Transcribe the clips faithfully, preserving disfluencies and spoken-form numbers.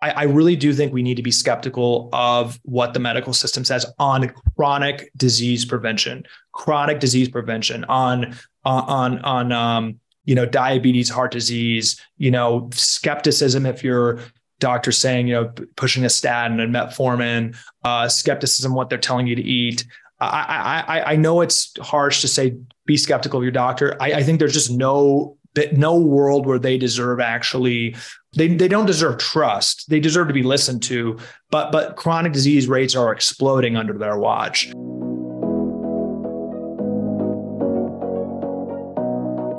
I, I really do think we need to be skeptical of what the medical system says on chronic disease prevention, chronic disease prevention on, on, on, um, you know, diabetes, heart disease, you know, skepticism if you're doctor saying, you know, pushing a statin and metformin, uh, skepticism, what they're telling you to eat. I, I, I know it's harsh to say, be skeptical of your doctor. I, I think there's just no, no world where they deserve actually, they, they don't deserve trust. They deserve to be listened to, but, but chronic disease rates are exploding under their watch.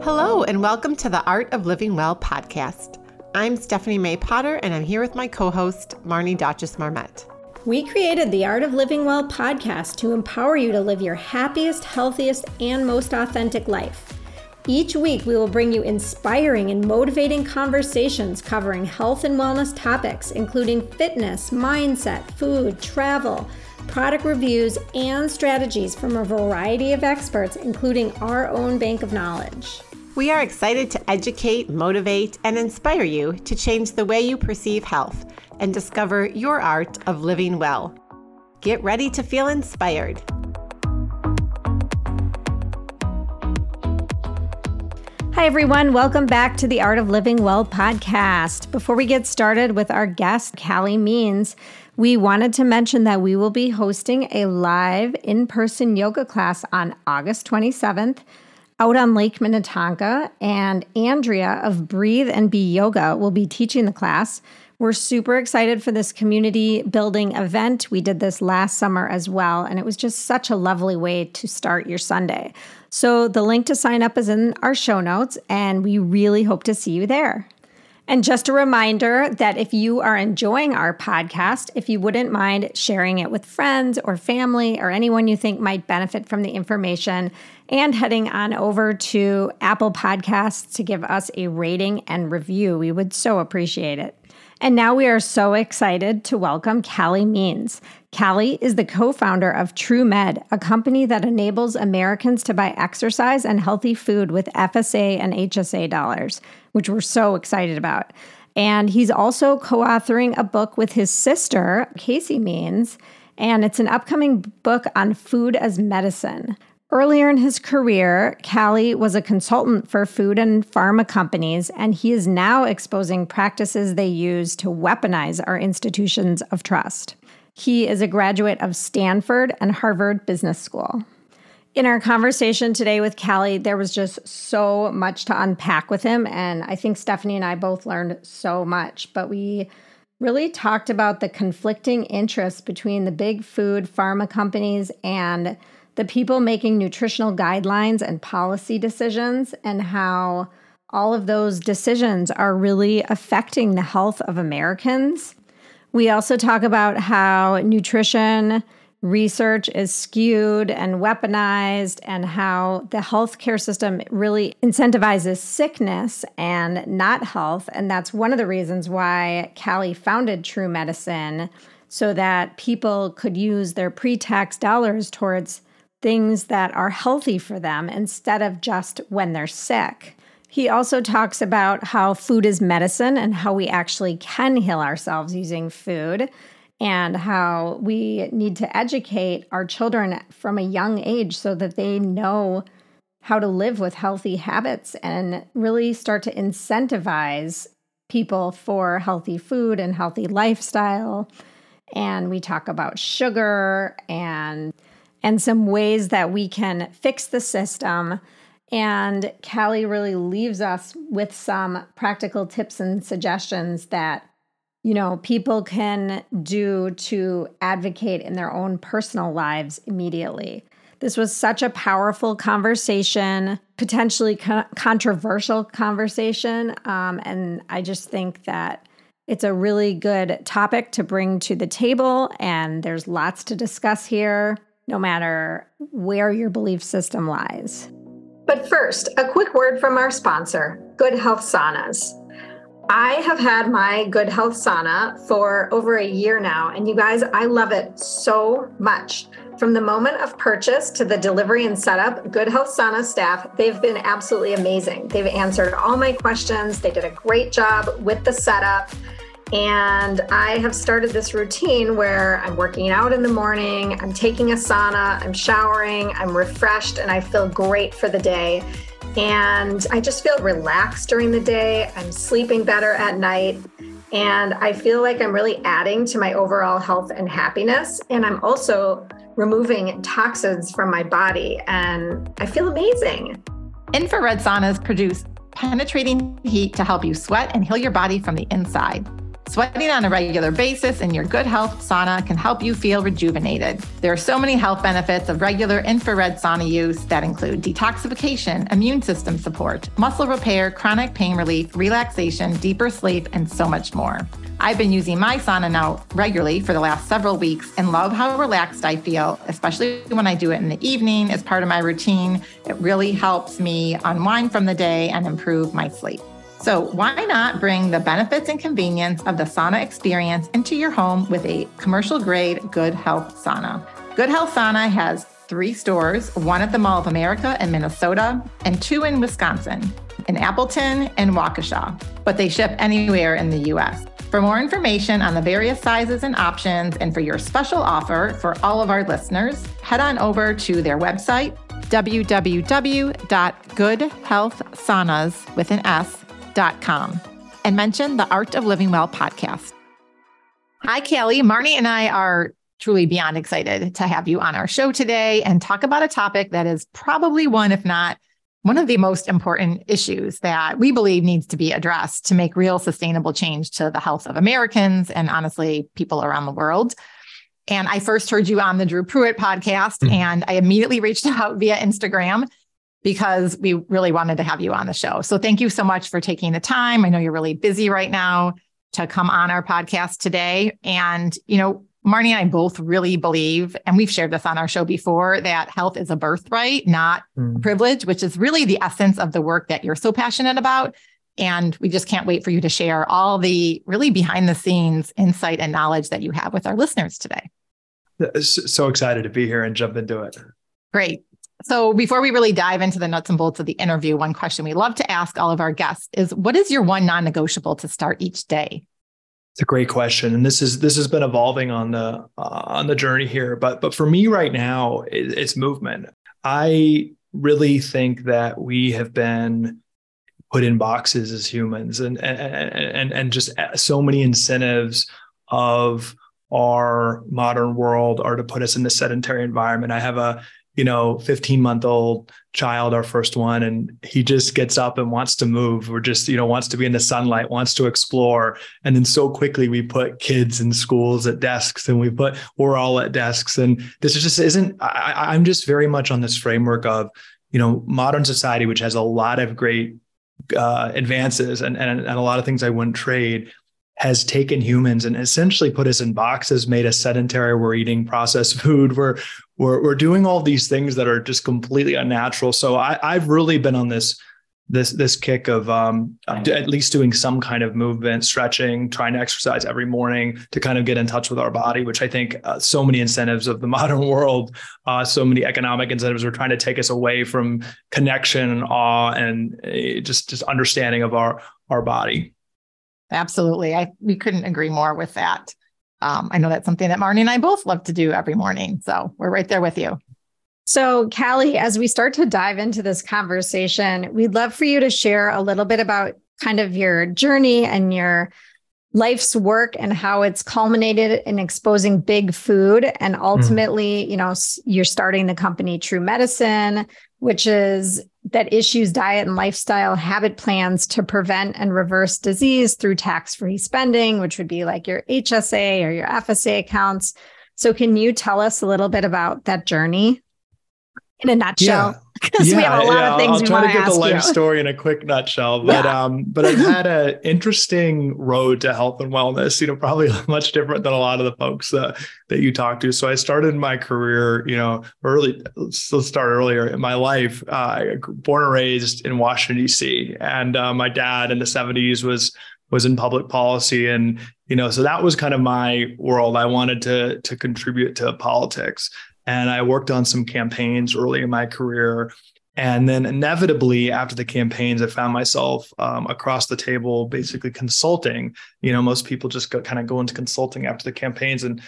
Hello, and welcome to the Art of Living Well podcast. I'm Stephanie May Potter, and I'm here with my co-host, Marnie Dachis-Marmette. We created the Art of Living Well podcast to empower you to live your happiest, healthiest, and most authentic life. Each week, we will bring you inspiring and motivating conversations covering health and wellness topics, including fitness, mindset, food, travel, product reviews, and strategies from a variety of experts, including our own bank of knowledge. We are excited to educate, motivate, and inspire you to change the way you perceive health and discover your art of living well. Get ready to feel inspired. Hi, everyone. Welcome back to the Art of Living Well podcast. Before we get started with our guest, Calley Means, we wanted to mention that we will be hosting a live in-person yoga class on August twenty-seventh. Out on Lake Minnetonka, and Andrea of Breathe and Be Yoga will be teaching the class. We're super excited for this community building event. We did this last summer as well, and it was just such a lovely way to start your Sunday. So the link to sign up is in our show notes, and we really hope to see you there. And just a reminder that if you are enjoying our podcast, if you wouldn't mind sharing it with friends or family or anyone you think might benefit from the information, and heading on over to Apple Podcasts to give us a rating and review. We would so appreciate it. And now we are so excited to welcome Calley Means. Calley is the co-founder of TrueMed, a company that enables Americans to buy exercise and healthy food with F S A and H S A dollars, which we're so excited about. And he's also co-authoring a book with his sister, Casey Means, and it's an upcoming book on food as medicine. Earlier in his career, Calley was a consultant for food and pharma companies, and he is now exposing practices they use to weaponize our institutions of trust. He is a graduate of Stanford and Harvard Business School. In our conversation today with Calley, there was just so much to unpack with him, and I think Stephanie and I both learned so much, but we really talked about the conflicting interests between the big food pharma companies and the people making nutritional guidelines and policy decisions, and how all of those decisions are really affecting the health of Americans. We also talk about how nutrition research is skewed and weaponized, and how the healthcare system really incentivizes sickness and not health. And that's one of the reasons why Calley founded True Medicine, so that people could use their pre-tax dollars towards things that are healthy for them instead of just when they're sick. He also talks about how food is medicine and how we actually can heal ourselves using food, and how we need to educate our children from a young age so that they know how to live with healthy habits and really start to incentivize people for healthy food and healthy lifestyle. And we talk about sugar and and some ways that we can fix the system. And Calley really leaves us with some practical tips and suggestions that, you know, people can do to advocate in their own personal lives immediately. This was such a powerful conversation, potentially co- controversial conversation. Um, and I just think that it's a really good topic to bring to the table. And there's lots to discuss here, no matter where your belief system lies. But first, a quick word from our sponsor, Good Health Saunas. I have had my Good Health Sauna for over a year now, and you guys, I love it so much. From the moment of purchase to the delivery and setup, Good Health Sauna staff, they've been absolutely amazing. They've answered all my questions. They did a great job with the setup. And I have started this routine where I'm working out in the morning, I'm taking a sauna, I'm showering, I'm refreshed, and I feel great for the day. And I just feel relaxed during the day. I'm sleeping better at night. And I feel like I'm really adding to my overall health and happiness. And I'm also removing toxins from my body. And I feel amazing. Infrared saunas produce penetrating heat to help you sweat and heal your body from the inside. Sweating on a regular basis in your Good Health sauna can help you feel rejuvenated. There are so many health benefits of regular infrared sauna use that include detoxification, immune system support, muscle repair, chronic pain relief, relaxation, deeper sleep, and so much more. I've been using my sauna now regularly for the last several weeks and love how relaxed I feel, especially when I do it in the evening as part of my routine. It really helps me unwind from the day and improve my sleep. So why not bring the benefits and convenience of the sauna experience into your home with a commercial grade Good Health sauna? Good Health Sauna has three stores, one at the Mall of America in Minnesota and two in Wisconsin, in Appleton and Waukesha, but they ship anywhere in the U S. For more information on the various sizes and options and for your special offer for all of our listeners, head on over to their website, www dot good health saunas with an S, .com, and mention the Art of Living Well podcast. Hi, Calley. Marnie and I are truly beyond excited to have you on our show today and talk about a topic that is probably one, if not one of the most important issues that we believe needs to be addressed to make real sustainable change to the health of Americans and honestly, people around the world. And I first heard you on the Drew Pruitt podcast, mm-hmm. and I immediately reached out via Instagram because we really wanted to have you on the show. So thank you so much for taking the time. I know you're really busy right now to come on our podcast today. And, you know, Marnie and I both really believe, and we've shared this on our show before, that health is a birthright, not mm. a privilege, which is really the essence of the work that you're so passionate about. And we just can't wait for you to share all the really behind the scenes insight and knowledge that you have with our listeners today. So excited to be here and jump into it. Great. So before we really dive into the nuts and bolts of the interview, one question we love to ask all of our guests is, what is your one non-negotiable to start each day? It's a great question. And this is this has been evolving on the uh, on the journey here. But but for me right now, it, it's movement. I really think that we have been put in boxes as humans and and and, and just so many incentives of our modern world are to put us in this sedentary environment. I have a you know, fifteen month old child, our first one, and he just gets up and wants to move or just, you know, wants to be in the sunlight, wants to explore. And then so quickly we put kids in schools at desks and we put, we're all at desks. And this is just isn't, I, I'm just very much on this framework of, you know, modern society, which has a lot of great uh, advances and, and, and a lot of things I wouldn't trade, has taken humans and essentially put us in boxes, made us sedentary. We're eating processed food. We're we're we're doing all these things that are just completely unnatural. So I, I've really been on this this this kick of um, at least doing some kind of movement, stretching, trying to exercise every morning to kind of get in touch with our body, which I think uh, so many incentives of the modern world, uh, so many economic incentives are trying to take us away from connection and awe and uh, just just understanding of our our body. Absolutely. I, we couldn't agree more with that. Um, I know that's something that Marnie and I both love to do every morning. So we're right there with you. So Calley, as we start to dive into this conversation, we'd love for you to share a little bit about kind of your journey and your life's work and how it's culminated in exposing big food. And ultimately, mm. you know, you're starting the company True Medicine, which is that issues diet and lifestyle habit plans to prevent and reverse disease through tax-free spending, which would be like your H S A or your F S A accounts. So can you tell us a little bit about that journey in a nutshell? Because yeah. yeah, we have a lot yeah. of things I'll we try to get the life you. story in a quick nutshell, but yeah. um, but I've had an interesting road to health and wellness, you know, probably much different than a lot of the folks uh, that you talk to. So I started my career, you know, early, let's start earlier in my life, uh, born and raised in Washington, D C. And uh, my dad in the seventies was was in public policy. And, you know, so that was kind of my world. I wanted to to contribute to politics. And I worked on some campaigns early in my career. And then inevitably after the campaigns, I found myself um, across the table, basically consulting. You know, most people just go, kind of go into consulting after the campaigns. And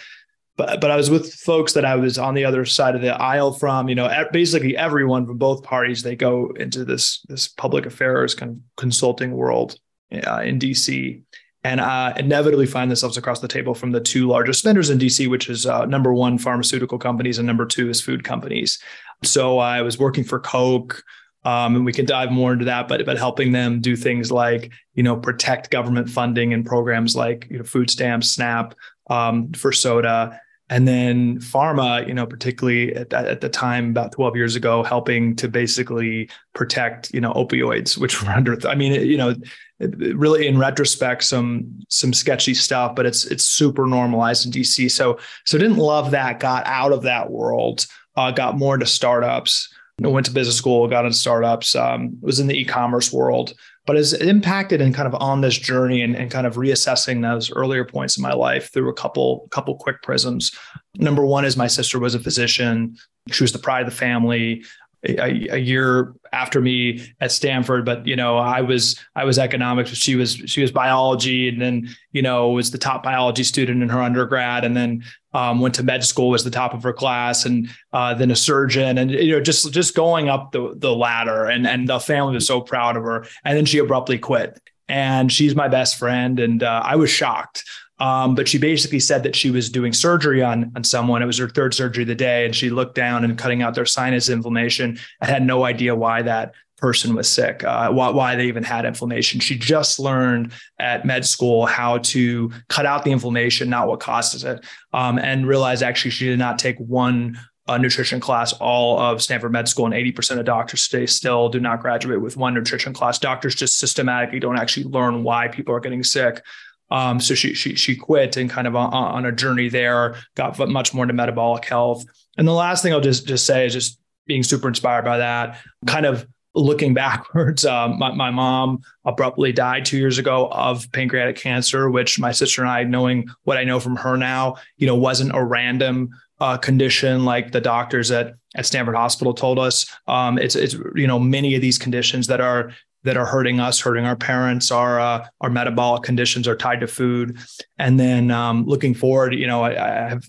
But but I was with folks that I was on the other side of the aisle from, you know, basically everyone from both parties. They go into this this public affairs kind of consulting world uh, in D C, and uh, inevitably find themselves across the table from the two largest spenders in D C, which is uh, number one, pharmaceutical companies, and number two is food companies. So I was working for Coke. Um, and we can dive more into that, but but helping them do things like, you know, protect government funding and programs like, you know, food stamps, SNAP um, for soda, and then pharma, you know, particularly at, at the time, about twelve years ago, helping to basically protect, you know, opioids, which were under, I mean, you know, really in retrospect, some some sketchy stuff, but it's it's super normalized in D C. So so didn't love that, got out of that world, uh, got more into startups. I went to business school, got into startups, um, was in the e-commerce world, but is impacted and kind of on this journey and, and kind of reassessing those earlier points in my life through a couple, couple quick prisms. Number one is my sister was a physician. She was the pride of the family. A, a year after me at Stanford, but you know, I was I was economics, but she was she was biology, and then you know was the top biology student in her undergrad, and then um, went to med school, was the top of her class, and uh, then a surgeon, and you know just just going up the the ladder, and and the family was so proud of her, and then she abruptly quit, and she's my best friend, and uh, I was shocked. Um, but she basically said that she was doing surgery on, on someone. It was her third surgery of the day. And she looked down and cutting out their sinus inflammation. I had no idea why that person was sick, uh, why, why they even had inflammation. She just learned at med school how to cut out the inflammation, not what causes it, um, and realized actually she did not take one a nutrition class all of Stanford Med School, and eighty percent of doctors today still do not graduate with one nutrition class. Doctors just systematically don't actually learn why people are getting sick. Um, so she she she quit and kind of on, on a journey there, got much more into metabolic health. And the last thing I'll just just say is just being super inspired by that, kind of looking backwards. Uh, my, my mom abruptly died two years ago of pancreatic cancer, which my sister and I, knowing what I know from her now, you know, wasn't a random uh, condition like the doctors at at Stanford Hospital told us. Um, it's it's you know many of these conditions that are. that are hurting us, hurting our parents, our uh, our metabolic conditions are tied to food. And then um, looking forward, you know, I, I have,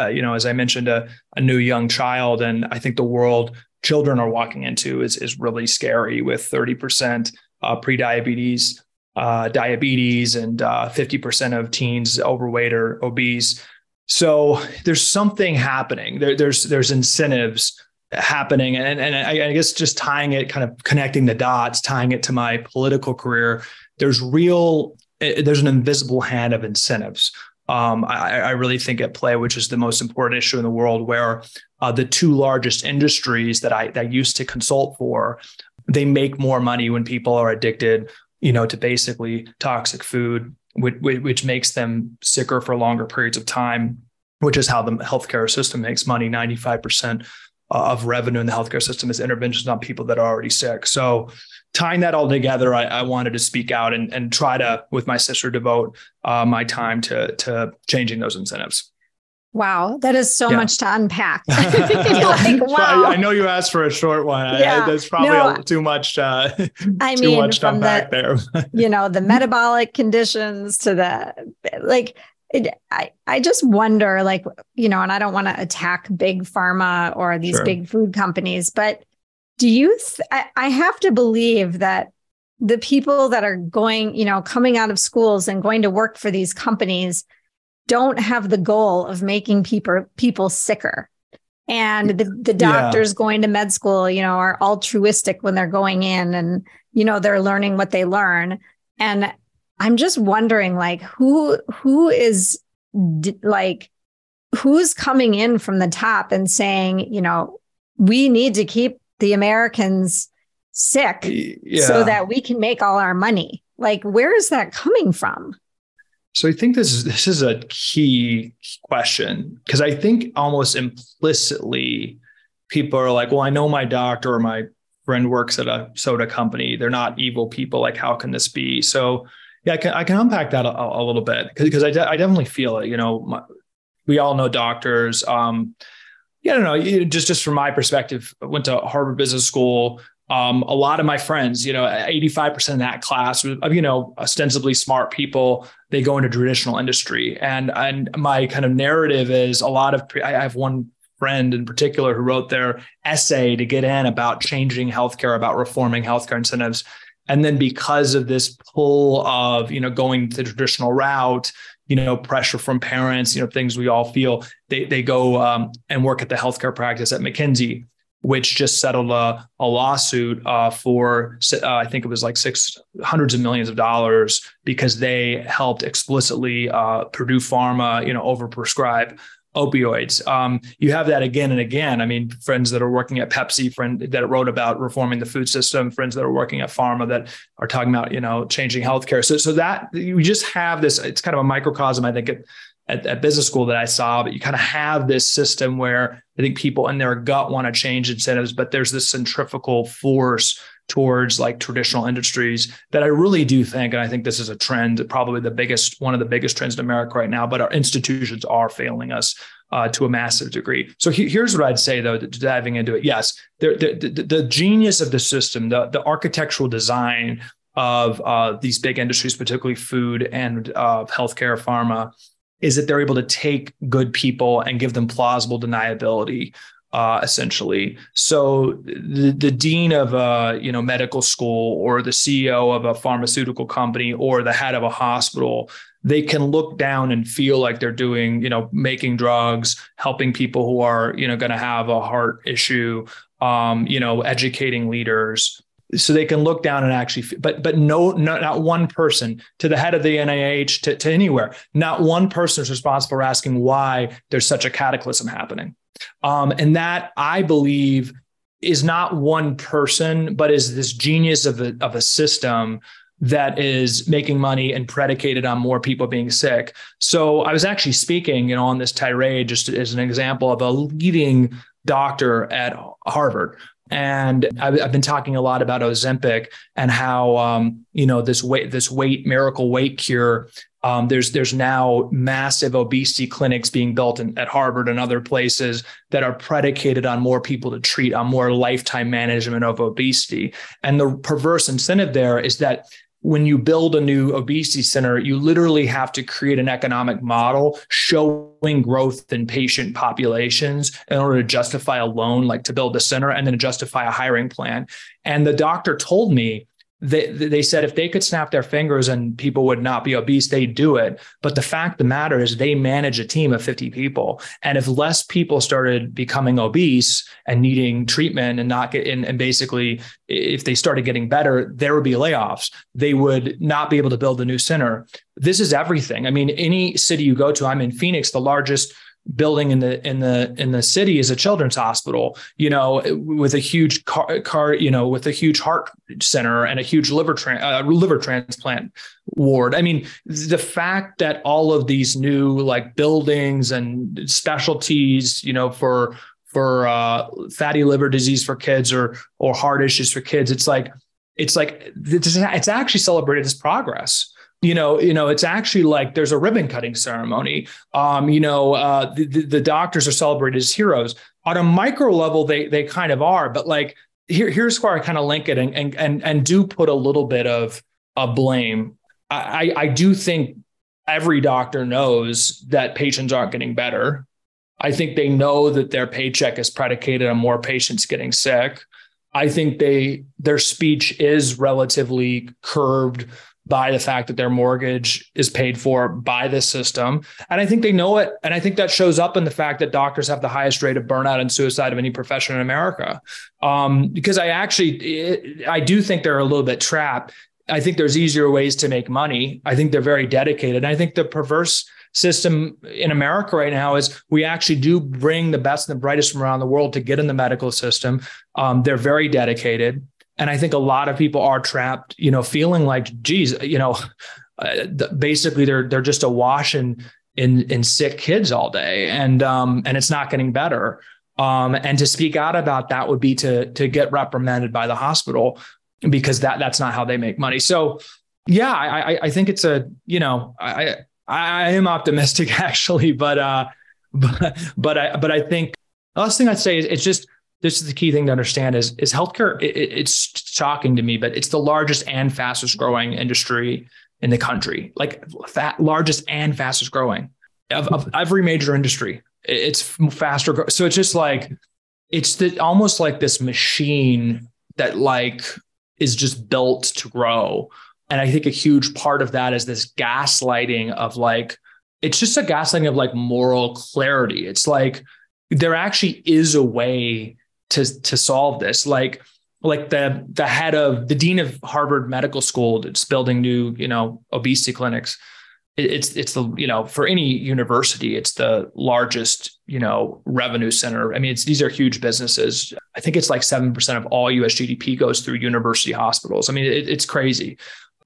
uh, you know, as I mentioned, a, a new young child, and I think the world children are walking into is is really scary, with thirty percent uh, pre-diabetes, uh, diabetes, and uh, fifty percent of teens overweight or obese. So there's something happening. There, there's there's incentives happening. And, and I guess just tying it, kind of connecting the dots, tying it to my political career, there's real, there's an invisible hand of incentives. Um, I, I really think at play, which is the most important issue in the world, where uh, the two largest industries that I, that I used to consult for, they make more money when people are addicted, you know, to basically toxic food, which, which makes them sicker for longer periods of time, which is how the healthcare system makes money. ninety-five percent of revenue in the healthcare system is interventions on people that are already sick. So tying that all together, I, I wanted to speak out and, and try to, with my sister, devote uh, my time to, to changing those incentives. Wow. That is so yeah. much to unpack. like, wow. I, I know you asked for a short one. Yeah. I, I, there's probably no, a, too much, uh, I too mean, much to unpack the, there. you know, the metabolic conditions to the, like, It, I, I just wonder, like, you know, and I don't want to attack big pharma or these sure. big food companies, but do you, th- I, I have to believe that the people that are going, you know, coming out of schools and going to work for these companies don't have the goal of making people, people sicker. And the, the doctors yeah. going to med school, you know, are altruistic when they're going in, and, you know, they're learning what they learn. And I'm just wondering, like, who who is like who's coming in from the top and saying, you know, we need to keep the Americans sick yeah. so that we can make all our money. Like, where is that coming from? So I think this is this is a key question, because I think almost implicitly people are like, well, I know my doctor or my friend works at a soda company. They're not evil people. Like, how can this be? So Yeah, I can I can unpack that a, a little bit, because I, de- I definitely feel it. You know, my, we all know doctors. Um, Yeah, no, no. Just, just from my perspective, I went to Harvard Business School. Um, a lot of my friends, you know, eighty-five percent of that class was, you know, ostensibly smart people. They go into traditional industry. And, and my kind of narrative is a lot of, I have one friend in particular who wrote their essay to get in about changing healthcare, about reforming healthcare incentives. And then because of this pull of, you know, going the traditional route, you know, pressure from parents, you know, things we all feel, they they go um, and work at the healthcare practice at McKinsey, which just settled a, a lawsuit uh, for, uh, I think it was like six hundreds of millions of dollars because they helped explicitly uh, Purdue Pharma, you know, overprescribe opioids. Um, you have that again and again. I mean, friends that are working at Pepsi, friend that wrote about reforming the food system, friends that are working at pharma that are talking about, you know, changing healthcare. So, so that you just have this, it's kind of a microcosm, I think, at, at, at business school that I saw, but you kind of have this system where I think people in their gut want to change incentives, but there's this centrifugal force towards like traditional industries that I really do think, and I think this is a trend, probably the biggest, one of the biggest trends in America right now, but our institutions are failing us uh, to a massive degree. So he, here's what I'd say though, diving into it. Yes, the, the, the genius of the system, the, the architectural design of uh, these big industries, particularly food and uh, healthcare, pharma, is that they're able to take good people and give them plausible deniability. Uh, essentially. So the, the dean of a, you know, medical school or the C E O of a pharmaceutical company or the head of a hospital, they can look down and feel like they're doing, you know, making drugs, helping people who are, you know, going to have a heart issue, um, you know, educating leaders. So they can look down and actually, but but no, no, not one person to the head of the N I H, to, to anywhere, not one person is responsible for asking why there's such a cataclysm happening. Um, and that, I believe, is not one person, but is this genius of a, of a system that is making money and predicated on more people being sick. So I was actually speaking, you know, on this tirade, just as an example of a leading doctor at Harvard. And I've been talking a lot about Ozempic and how, um, you know, this weight, this weight miracle weight cure. Um, there's there's now massive obesity clinics being built in, at Harvard and other places that are predicated on more people to treat, on more lifetime management of obesity. And the perverse incentive there is that when you build a new obesity center, you literally have to create an economic model showing growth in patient populations in order to justify a loan, like to build a center, and then justify a hiring plan. And the doctor told me that they, they said if they could snap their fingers and people would not be obese, they'd do it. But the fact of the matter is they manage a team of fifty people. And if less people started becoming obese and needing treatment and not get in, and basically if they started getting better, there would be layoffs. They would not be able to build a new center. This is everything. I mean, any city you go to, I'm in Phoenix, the largest building in the in the in the city is a children's hospital, you know, with a huge car, car you know, with a huge heart center and a huge liver tra- uh, liver transplant ward. I mean, the fact that all of these new like buildings and specialties, you know, for for uh, fatty liver disease for kids or or heart issues for kids, it's like it's like it's actually celebrated as progress. You know, you know, it's actually like there's a ribbon cutting ceremony. Um, you know, uh, the, the doctors are celebrated as heroes on a micro level. They they kind of are. But like here, here's where I kind of link it and and and and do put a little bit of a blame. I, I do think every doctor knows that patients aren't getting better. I think they know that their paycheck is predicated on more patients getting sick. I think they their speech is relatively curbed by the fact that their mortgage is paid for by this system. And I think they know it. And I think that shows up in the fact that doctors have the highest rate of burnout and suicide of any profession in America. Um, because I actually, I do think they're a little bit trapped. I think there's easier ways to make money. I think they're very dedicated. And I think the perverse system in America right now is we actually do bring the best and the brightest from around the world to get in the medical system. Um, they're very dedicated. And I think a lot of people are trapped, you know, feeling like, geez, you know, uh, th- basically they're they're just awash in in, in sick kids all day, and um, and it's not getting better. Um, and to speak out about that would be to to get reprimanded by the hospital, because that that's not how they make money. So yeah, I I think it's a you know I I am optimistic actually, but uh, but but I but I think The last thing I'd say is it's just, this is the key thing to understand is, is healthcare, it, it's shocking to me, but it's the largest and fastest growing industry in the country, like fat, largest and fastest growing of, of every major industry. It's faster. So it's just like, it's the, almost like this machine that like is just built to grow. And I think a huge part of that is this gaslighting of like, it's just a gaslighting of like moral clarity. It's like, there actually is a way to, to solve this. Like, like the, the head of the dean of Harvard Medical School that's building new, you know, obesity clinics. It's, it's the, you know, for any university, it's the largest, you know, revenue center. I mean, it's, these are huge businesses. I think it's like seven percent of all U S G D P goes through university hospitals. I mean, it, it's crazy,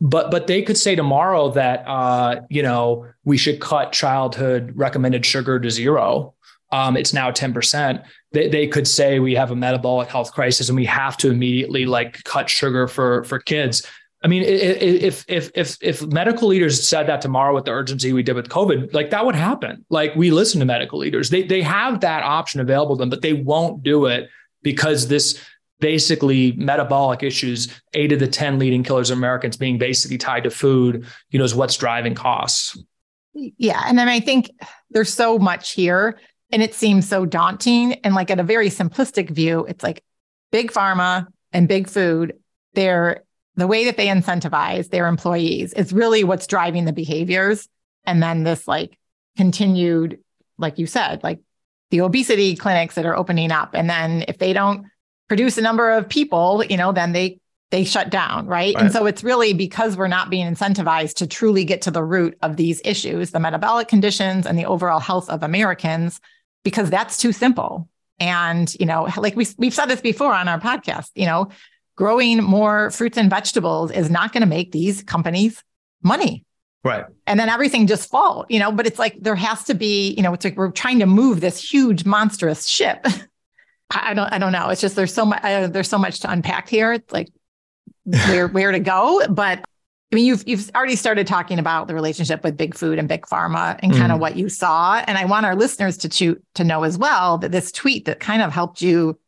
but, but they could say tomorrow that, uh, you know, we should cut childhood recommended sugar to zero. Um, it's now ten percent. They, they could say we have a metabolic health crisis and we have to immediately like cut sugar for, for kids. I mean, if, if, if, if medical leaders said that tomorrow with the urgency we did with COVID, like that would happen. Like we listen to medical leaders. They, they have that option available to them, but they won't do it because this basically metabolic issues, eight of the ten leading killers of Americans being basically tied to food, you know, is what's driving costs. Yeah. And then I think there's so much here. And it seems so daunting. And like at a very simplistic view, it's like big pharma and big food, they're the way that they incentivize their employees is really what's driving the behaviors. And then this like continued, like you said, like the obesity clinics that are opening up. And then if they don't produce a number of people, you know, then they they shut down, right? Right. And so it's really because we're not being incentivized to truly get to the root of these issues, the metabolic conditions and the overall health of Americans. Because that's too simple. And, you know, like we, we've said this before on our podcast, you know, growing more fruits and vegetables is not going to make these companies money. Right. And then everything just falls, you know, but it's like, there has to be, you know, it's like, we're trying to move this huge monstrous ship. I don't, I don't know. It's just, there's so much, uh, there's so much to unpack here. It's like where, where to go. But I mean, you've, you've already started talking about the relationship with big food and big pharma and kind mm. of what you saw. And I want our listeners to to, to know as well that this tweet that kind of helped you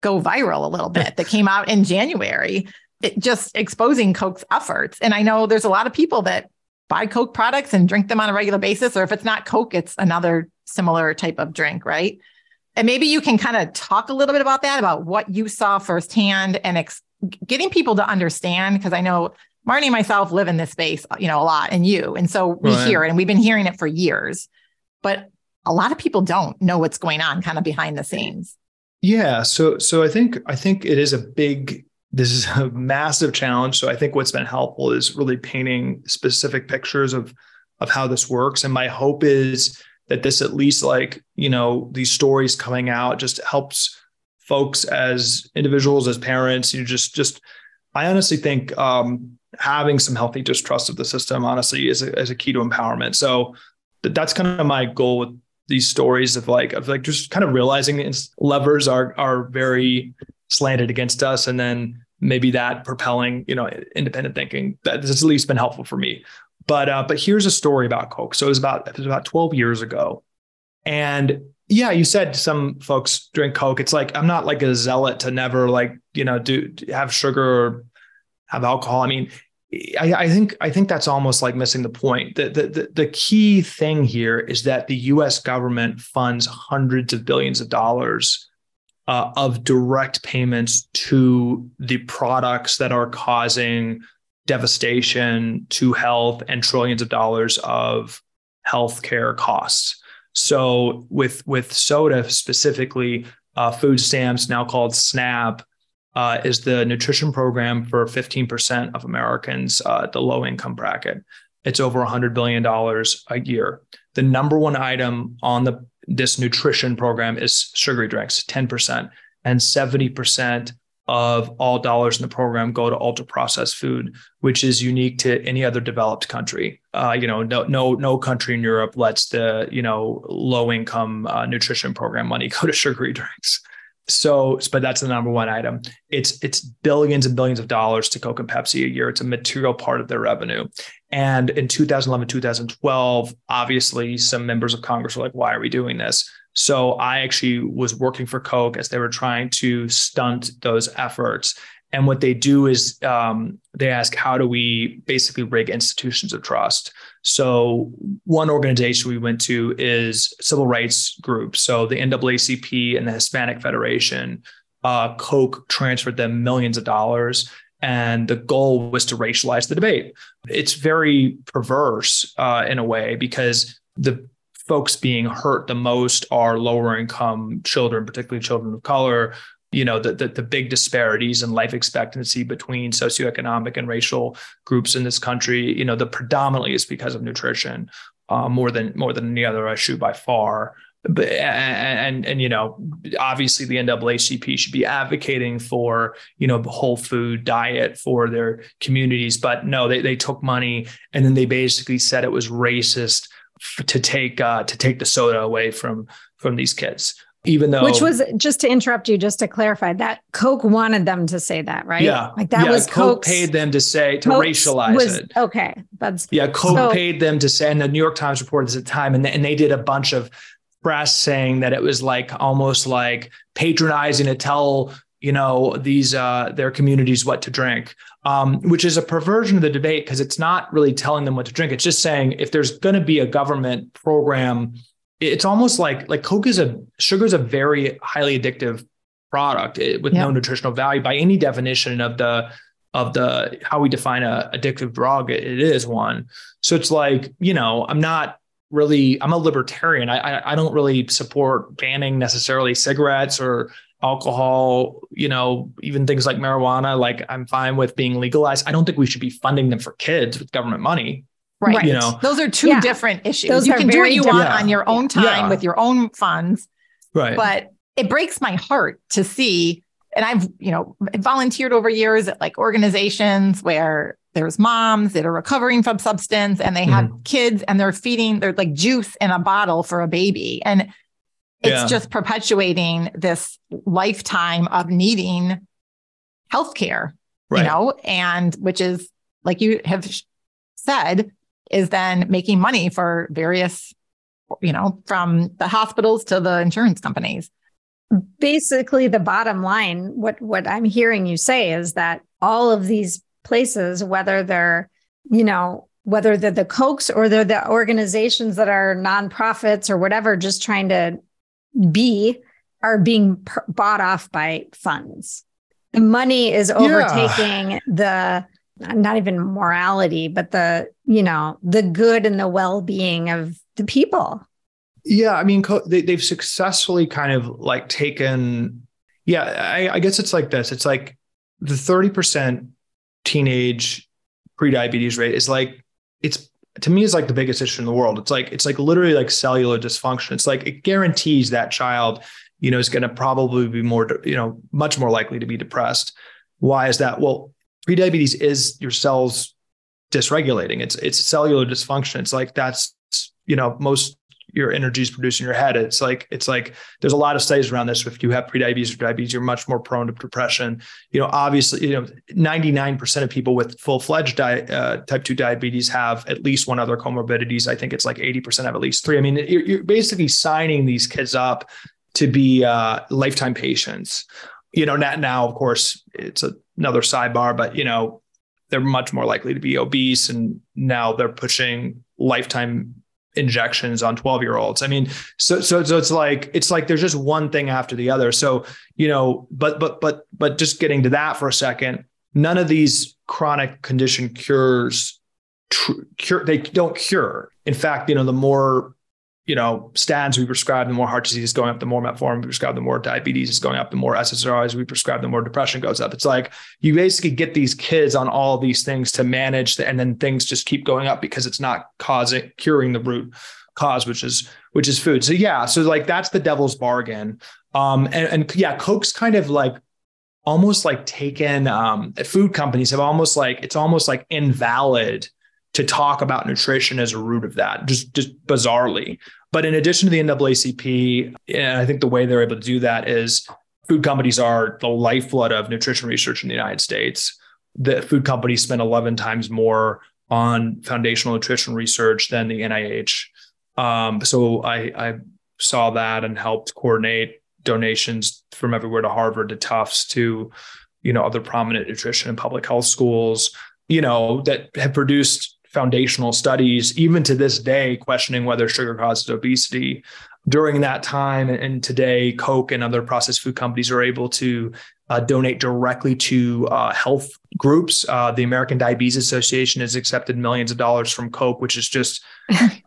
go viral a little bit that came out in January, it just exposing Coke's efforts. And I know there's a lot of people that buy Coke products and drink them on a regular basis, or if it's not Coke, it's another similar type of drink, right? And maybe you can kind of talk a little bit about that, about what you saw firsthand and ex- getting people to understand, because I know Marnie and myself live in this space, you know, a lot, and you. And so we right. hear it, and we've been hearing it for years, but a lot of people don't know what's going on kind of behind the scenes. Yeah. So, so I think, I think it is a big, this is a massive challenge. So I think what's been helpful is really painting specific pictures of, of how this works. And my hope is that this, at least like, you know, these stories coming out just helps folks as individuals, as parents, you just, just, I honestly think, um, having some healthy distrust of the system, honestly, is a, is a key to empowerment. So th- that's kind of my goal with these stories of like, of like just kind of realizing that levers are, are very slanted against us. And then maybe that propelling, you know, independent thinking, that's at least been helpful for me. But, uh, but here's a story about Coke. So it was about, it was about twelve years ago. And yeah, you said some folks drink Coke. It's like, I'm not like a zealot to never like, you know, do have sugar or have alcohol. I mean, I, I think I think that's almost like missing the point. The, the, the key thing here is that the U S government funds hundreds of billions of dollars uh, of direct payments to the products that are causing devastation to health and trillions of dollars of healthcare costs. So with with soda specifically, uh, food stamps, now called SNAP, Uh, is the nutrition program for fifteen percent of Americans uh, at the low income bracket. It's over one hundred billion dollars a year. The number one item on the this nutrition program is sugary drinks, ten percent. And seventy percent of all dollars in the program go to ultra processed food, which is unique to any other developed country. Uh, you know, no no no country in Europe lets the, you know, low income uh, nutrition program money go to sugary drinks. So, but that's the number one item. It's it's billions and billions of dollars to Coke and Pepsi a year. It's a material part of their revenue. And in two thousand eleven, two thousand twelve, obviously some members of Congress were like, why are we doing this? So I actually was working for Coke as they were trying to stunt those efforts. And what they do is um, they ask, how do we basically rig institutions of trust? So one organization we went to is civil rights groups. So the N double A C P and the Hispanic Federation, uh, Coke transferred them millions of dollars. And the goal was to racialize the debate. It's very perverse uh, in a way, because the folks being hurt the most are lower income children, particularly children of color. You know, the, the the big disparities in life expectancy between socioeconomic and racial groups in this country, you know, the predominantly is because of nutrition, uh, more than more than any other issue by far. But and, and, and, you know, obviously the N double A C P should be advocating for, you know, the whole food diet for their communities. But no, they, they took money and then they basically said it was racist to take uh, to take the soda away from from these kids. Even though, which was, just to interrupt you, just to clarify, that Coke wanted them to say that, right? Yeah, like that yeah, was Coke Coke's, paid them to say to Coke's racialize was, it. Okay, that's yeah. Coke so, paid them to say, and the New York Times reported this at the time, and they, and they did a bunch of press saying that it was like almost like patronizing to tell you know these uh, their communities what to drink, um, which is a perversion of the debate because it's not really telling them what to drink. It's just saying if there's going to be a government program. It's almost like like Coke is a sugar is a very highly addictive product with yeah. no nutritional value by any definition of the of the how we define a addictive drug. It, it is one. So it's like, you know, I'm not really I'm a libertarian. I, I I don't really support banning necessarily cigarettes or alcohol, you know, even things like marijuana. Like I'm fine with being legalized. I don't think we should be funding them for kids with government money. Right. right. You know, those are two yeah. different issues. Those you can do what you different. want yeah. on your own time yeah. with your own funds. Right. But it breaks my heart to see. And I've, you know, volunteered over years at like organizations where there's moms that are recovering from substance and they have mm. kids and they're feeding, they're like juice in a bottle for a baby. And it's yeah. just perpetuating this lifetime of needing healthcare, right. you know, and which is like you have said, is then making money for various, you know, from the hospitals to the insurance companies. Basically, the bottom line, what what I'm hearing you say is that all of these places, whether they're, you know, whether they're the Cokes or they're the organizations that are nonprofits or whatever, just trying to be, are being per- bought off by funds. The money is overtaking yeah. the... not even morality, but the, you know, the good and the well-being of the people. Yeah. I mean, they, they've successfully kind of like taken, yeah, I, I guess it's like this. It's like the thirty percent teenage prediabetes rate is like, it's, to me, it's like the biggest issue in the world. It's like, it's like literally like cellular dysfunction. It's like, it guarantees that child, you know, is going to probably be more, you know, much more likely to be depressed. Why is that? Well, prediabetes is your cells dysregulating. It's it's cellular dysfunction. It's like that's, you know, most your energy is produced in your head. It's like, it's like there's a lot of studies around this. If you have prediabetes or diabetes, you're much more prone to depression. You know, obviously, you know, ninety-nine percent of people with full-fledged di- uh, type two diabetes have at least one other comorbidities. I think it's like eighty percent have at least three. I mean, you're, you're basically signing these kids up to be uh, lifetime patients. You know, not now, of course, it's a, another sidebar, but, you know, they're much more likely to be obese. And now they're pushing lifetime injections on twelve year olds. I mean, so, so, so it's like, it's like, there's just one thing after the other. So, you know, but, but, but, but just getting to that for a second, none of these chronic condition cures, tr- cure, they don't cure. In fact, you know, the more, you know, statins we prescribe, the more heart disease is going up, the more metformin we prescribe, the more diabetes is going up, the more S S R Is we prescribe, the more depression goes up. It's like you basically get these kids on all these things to manage the, and then things just keep going up because it's not causing, curing the root cause, which is, which is food. So yeah. So like, that's the devil's bargain. Um, and, and yeah, Coke's kind of like almost like taken, um, food companies have almost like, it's almost like invalid to talk about nutrition as a root of that, just just bizarrely. But in addition to the N double A C P, and I think the way they're able to do that is food companies are the lifeblood of nutrition research in the United States. The food companies spend eleven times more on foundational nutrition research than the N I H. Um, so I, I saw that and helped coordinate donations from everywhere to Harvard to Tufts to, you know, other prominent nutrition and public health schools, you know, that have produced foundational studies, even to this day, questioning whether sugar causes obesity. During that time and today, Coke and other processed food companies are able to uh, donate directly to uh, health groups. Uh, the American Diabetes Association has accepted millions of dollars from Coke, which is just,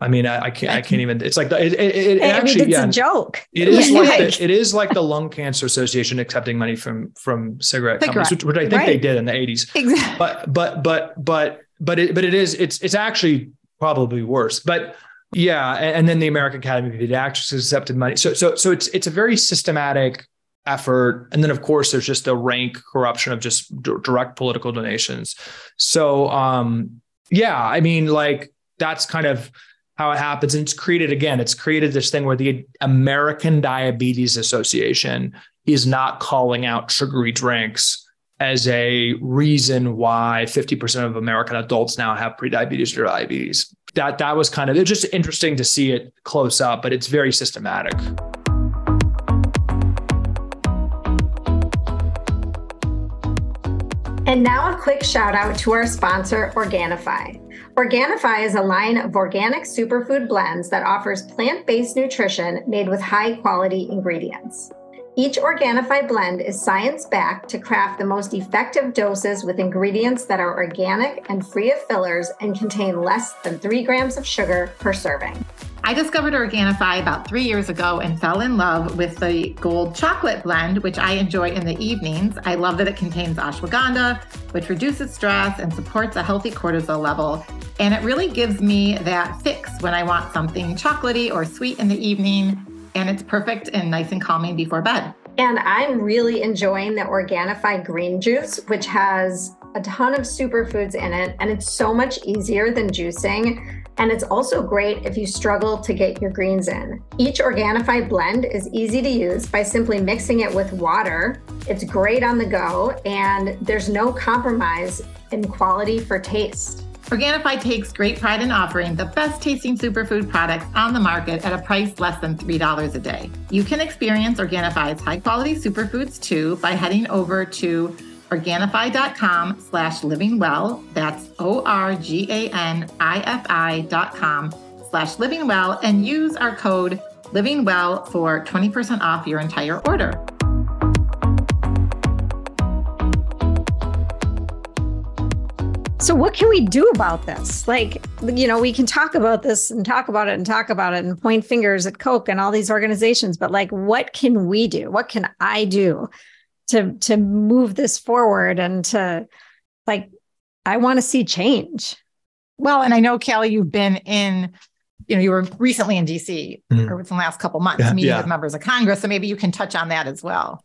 I mean, I, I can't, I can't even, it's like, the, it, it, it I actually, mean, it's yeah, a joke. It is like, like the, it is like the Lung Cancer Association accepting money from, from cigarette companies, which, which I think right. they did in the eighties, exactly. but, but, but, but, but it, but it is, it's, it's actually probably worse, but yeah. And then the American Academy of Pediatrics accepted money. So, so, so it's, it's a very systematic effort. And then of course there's just the rank corruption of just d- direct political donations. So, um, yeah, I mean, like that's kind of how it happens. And it's created, again, it's created this thing where the American Diabetes Association is not calling out sugary drinks as a reason why fifty percent of American adults now have prediabetes or diabetes. That that was kind of, it's just interesting to see it close up, but it's very systematic. And now a quick shout out to our sponsor, Organifi. Organifi is a line of organic superfood blends that offers plant-based nutrition made with high-quality ingredients. Each Organifi blend is science-backed to craft the most effective doses with ingredients that are organic and free of fillers and contain less than three grams of sugar per serving. I discovered Organifi about three years ago and fell in love with the gold chocolate blend, which I enjoy in the evenings. I love that it contains ashwagandha, which reduces stress and supports a healthy cortisol level. And it really gives me that fix when I want something chocolatey or sweet in the evening. And it's perfect and nice and calming before bed. And I'm really enjoying the Organifi green juice, which has a ton of superfoods in it. And it's so much easier than juicing. And it's also great if you struggle to get your greens in. Each Organifi blend is easy to use by simply mixing it with water. It's great on the go, and there's no compromise in quality for taste. Organifi takes great pride in offering the best tasting superfood products on the market at a price less than three dollars a day. You can experience Organifi's high quality superfoods too by heading over to Organifi.com slash living well. That's O-R-G-A-N-I-F-I dot com slash living well and use our code living well for twenty percent off your entire order. So what can we do about this? Like, you know, we can talk about this and talk about it and talk about it and point fingers at Coke and all these organizations, but like, what can we do? What can I do to, to move this forward and to like, I want to see change. Well, and I know, Calley, you've been in, you know, you were recently in D C mm-hmm. or within the last couple of months yeah, meeting yeah. with members of Congress. So maybe you can touch on that as well.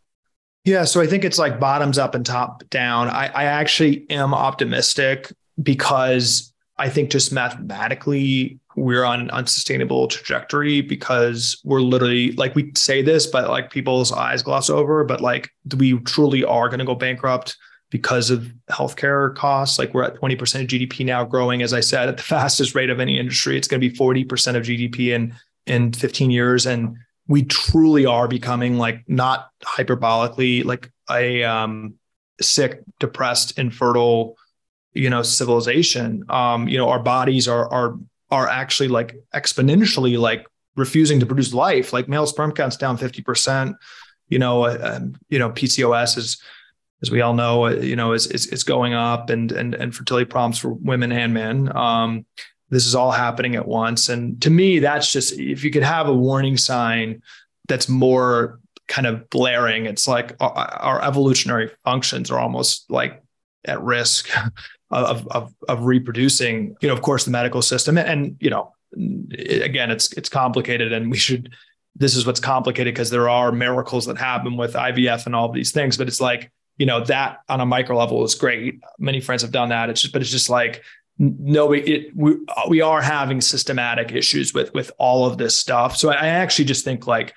Yeah. So I think it's like bottoms up and top down. I, I actually am optimistic because I think just mathematically we're on an unsustainable trajectory because we're literally like, we say this, but like people's eyes gloss over, but like we truly are going to go bankrupt because of healthcare costs. Like we're at twenty percent of G D P now, growing, as I said, at the fastest rate of any industry. It's going to be forty percent of G D P in, in fifteen years. And we truly are becoming like not hyperbolically like a um, sick, depressed, infertile, you know, civilization. Um, you know, our bodies are are are actually like exponentially like refusing to produce life. Like male sperm count's down fifty percent. You know, uh, you know, P C O S is, as we all know, uh, you know, is, is is going up, and and and fertility problems for women and men. Um, This is all happening at once. And to me, that's just, if you could have a warning sign that's more kind of blaring, it's like our, our evolutionary functions are almost like at risk of, of, of reproducing, you know, of course, the medical system. And, you know, again, it's, it's complicated and we should, this is what's complicated because there are miracles that happen with I V F and all of these things, but it's like, you know, that on a micro level is great. Many friends have done that. It's just, but it's just like, No, we, it, we we are having systematic issues with with all of this stuff. So I actually just think like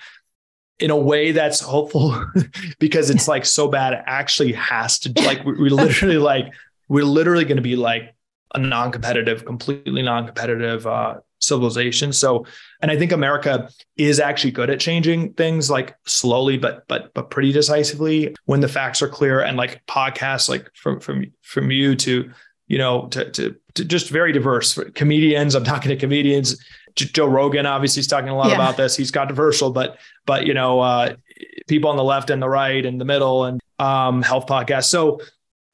in a way that's hopeful because it's like so bad it actually has to like we, we literally like we're literally going to be like a non-competitive, completely non-competitive uh, civilization. So, and I think America is actually good at changing things like slowly, but, but, but pretty decisively when the facts are clear, and like podcasts, like from, from, from you to, you know, to, to, to just very diverse comedians. I'm talking to comedians. Joe Rogan, obviously, is talking a lot yeah. about this. He's controversial, but, but, you know, uh, people on the left and the right and the middle, and um, health podcasts. So,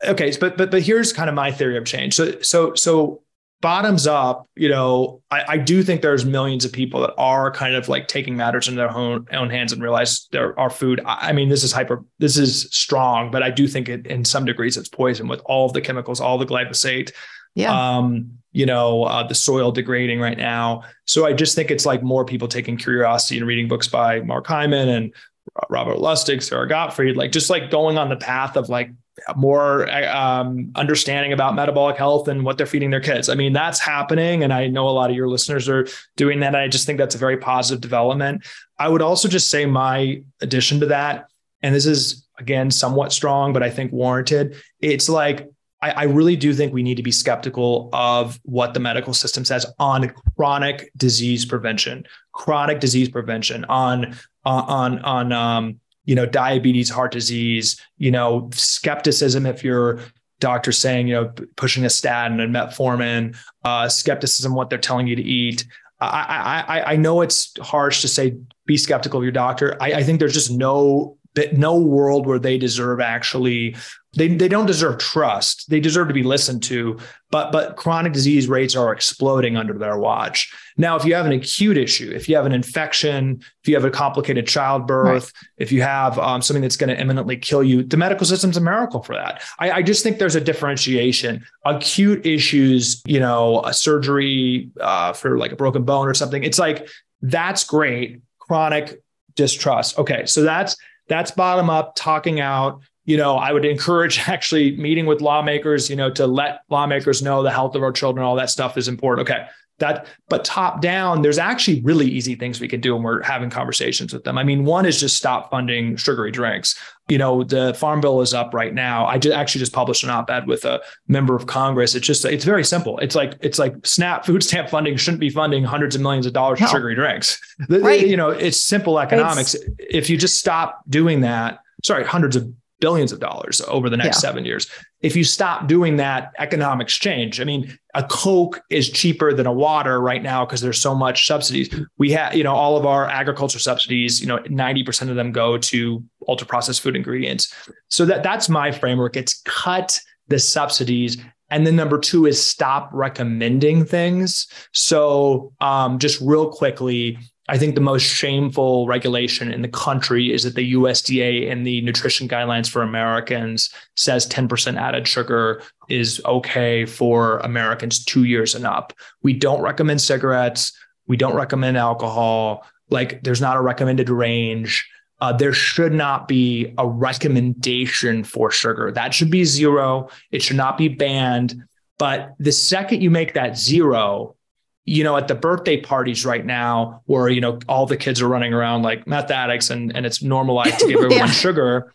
okay. But, but, but here's kind of my theory of change. So, so, so bottoms up, you know, I, I do think there's millions of people that are kind of like taking matters in their own, own hands and realize there are food. I, I mean, this is hyper, this is strong, but I do think it, in some degrees, it's poison with all of the chemicals, all the glyphosate, yeah. um, you know, uh, the soil degrading right now. So I just think it's like more people taking curiosity and reading books by Mark Hyman and Robert Lustig, Sarah Gottfried, like just like going on the path of like more um, understanding about metabolic health and what they're feeding their kids. I mean, that's happening. And I know a lot of your listeners are doing that. And I just think that's a very positive development. I would also just say my addition to that, and this is again, somewhat strong, but I think warranted. It's like, I, I really do think we need to be skeptical of what the medical system says on chronic disease prevention, chronic disease prevention on, uh, on, on, um, you know, diabetes, heart disease, you know, skepticism if your doctor's saying, you know, pushing a statin and metformin, uh, skepticism, what they're telling you to eat. I, I, I know it's harsh to say, be skeptical of your doctor. I, I think there's just no, no world where they deserve actually, they, they don't deserve trust. They deserve to be listened to, but, but chronic disease rates are exploding under their watch. Now, if you have an acute issue, if you have an infection, if you have a complicated childbirth, right. if you have um, something that's going to imminently kill you, the medical system's a miracle for that. I, I just think there's a differentiation. Acute issues, you know, a surgery uh, for like a broken bone or something. It's like, that's great. Chronic distrust. Okay. So that's, that's bottom up, talking out. You know, I would encourage actually meeting with lawmakers, you know, to let lawmakers know the health of our children, all that stuff is important. Okay. That, but top down, there's actually really easy things we can do when we're having conversations with them. I mean, one is just stop funding sugary drinks. You know, the farm bill is up right now. I just, actually just published an op-ed with a member of Congress. It's just, it's very simple. It's like, it's like SNAP food stamp funding shouldn't be funding hundreds of millions of dollars no. for sugary drinks. Right. You know, it's simple economics. It's, if you just stop doing that, sorry, hundreds of billions of dollars over the next yeah. seven years. If you stop doing that, economics change. I mean, a Coke is cheaper than a water right now because there's so much subsidies. We have, you know, all of our agriculture subsidies, you know, ninety percent of them go to ultra processed food ingredients. So that that's my framework. It's cut the subsidies. And then number two is stop recommending things. So um, just real quickly, I think the most shameful regulation in the country is that the U S D A in the Nutrition Guidelines for Americans says ten percent added sugar is okay for Americans two years and up. We don't recommend cigarettes. We don't recommend alcohol. Like, there's not a recommended range. Uh, there should not be a recommendation for sugar. That should be zero. It should not be banned. But the second you make that zero, you know, at the birthday parties right now where, you know, all the kids are running around like meth addicts and, and it's normalized to give everyone yeah. sugar.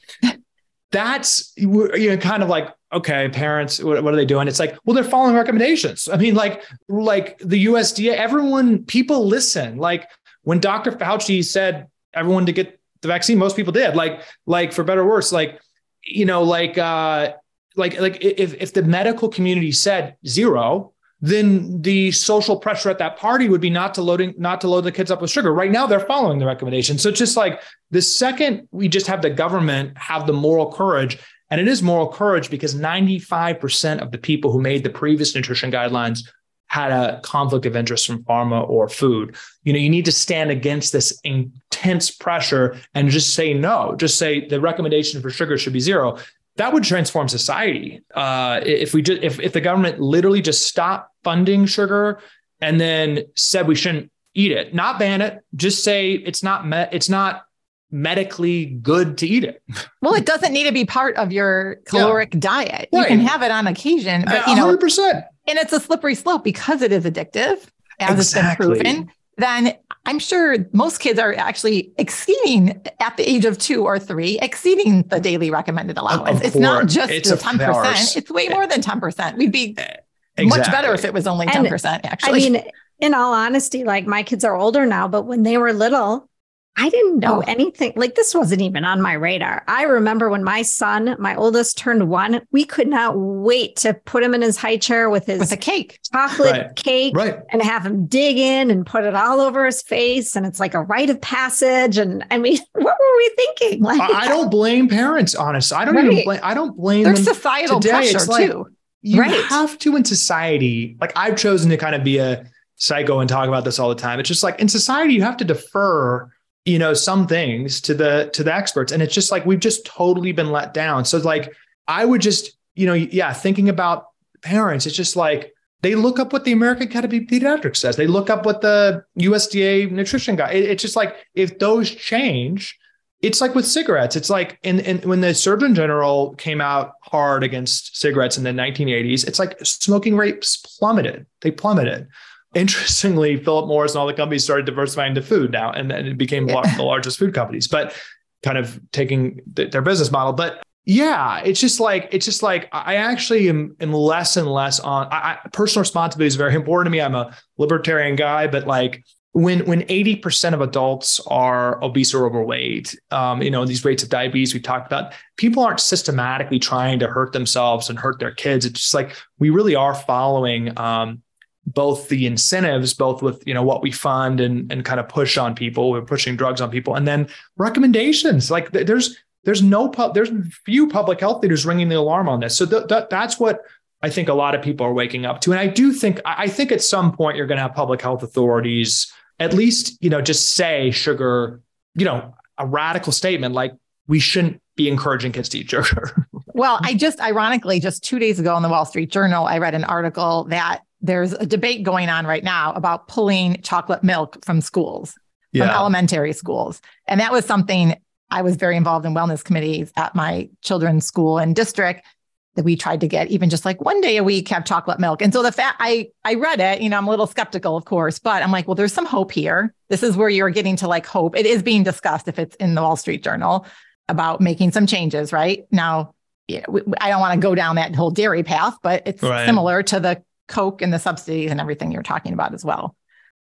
That's, you know, kind of like, okay, parents, what, what are they doing? It's like, well, they're following recommendations. I mean, like, like the U S D A, everyone, people listen. Like when Doctor Fauci said everyone to get the vaccine, most people did, like, like for better or worse, like, you know, like, uh, like, like if, if the medical community said zero, then the social pressure at that party would be not to loading, not to load the kids up with sugar. Right now, they're following the recommendation. So it's just like the second we just have the government have the moral courage, and it is moral courage because ninety-five percent of the people who made the previous nutrition guidelines had a conflict of interest from pharma or food. You know, you need to stand against this intense pressure and just say no, just say the recommendation for sugar should be zero. That would transform society. Uh, if we just, if, if the government literally just stopped funding sugar and then said we shouldn't eat it, not ban it, just say it's not, me- it's not medically good to eat it. Well, it doesn't need to be part of your caloric yeah. diet. Right. You can have it on occasion, but you know, one hundred percent. And it's a slippery slope because it is addictive, as exactly. it's been proven. Then I'm sure most kids are actually exceeding at the age of two or three, exceeding the daily recommended allowance. It's not just it's the ten percent. Hours. It's way more than ten percent. We'd be exactly. much better if it was only ten percent, actually. I mean, in all honesty, like my kids are older now, but when they were little, I didn't know oh. anything. Like this wasn't even on my radar. I remember when my son, my oldest, turned one, we could not wait to put him in his high chair with his with a cake, chocolate right. cake, right. and have him dig in and put it all over his face. And it's like a rite of passage. And I mean, what were we thinking? Like, I, I don't blame parents, honestly. I don't right. even blame, I don't blame There's them societal today. Pressure it's like, too. You right. have to in society. Like I've chosen to kind of be a psycho and talk about this all the time. It's just like in society, you have to defer, you know, some things to the, to the experts. And it's just like, we've just totally been let down. So like, I would just, you know, yeah. thinking about parents, it's just like, they look up what the American Academy of Pediatrics says. They look up what the U S D A nutrition guy. It, it's just like, if those change, it's like with cigarettes, it's like, and in, in, when the Surgeon General came out hard against cigarettes in the nineteen eighties, it's like smoking rates plummeted. They plummeted. Interestingly, Philip Morris and all the companies started diversifying to food now, and then it became yeah. the largest food companies, but kind of taking th- their business model. But yeah, it's just like, it's just like, I actually am, am less and less on I, I, personal responsibility is very important to me. I'm a libertarian guy, but like when, when eighty percent of adults are obese or overweight, um, you know, these rates of diabetes we talked about, people aren't systematically trying to hurt themselves and hurt their kids. It's just like, we really are following, um, both the incentives, both with, you know, what we fund and, and kind of push on people, we're pushing drugs on people, and then recommendations. Like there's, there's no, pub, there's few public health leaders ringing the alarm on this. So th- th- that's what I think a lot of people are waking up to. And I do think, I think at some point you're going to have public health authorities, at least, you know, just say sugar, you know, a radical statement, like we shouldn't be encouraging kids to eat sugar. Well, I just, ironically, just two days ago in the Wall Street Journal, I read an article that there's a debate going on right now about pulling chocolate milk from schools, yeah. from elementary schools. And that was something I was very involved in wellness committees at my children's school and district that we tried to get even just like one day a week have chocolate milk. And so the fact I, I read it, you know, I'm a little skeptical, of course, but I'm like, well, there's some hope here. This is where you're getting to like hope. It is being discussed if it's in the Wall Street Journal about making some changes right now. Yeah, we, I don't want to go down that whole dairy path, but it's right. similar to the Coke and the subsidies and everything you're talking about as well.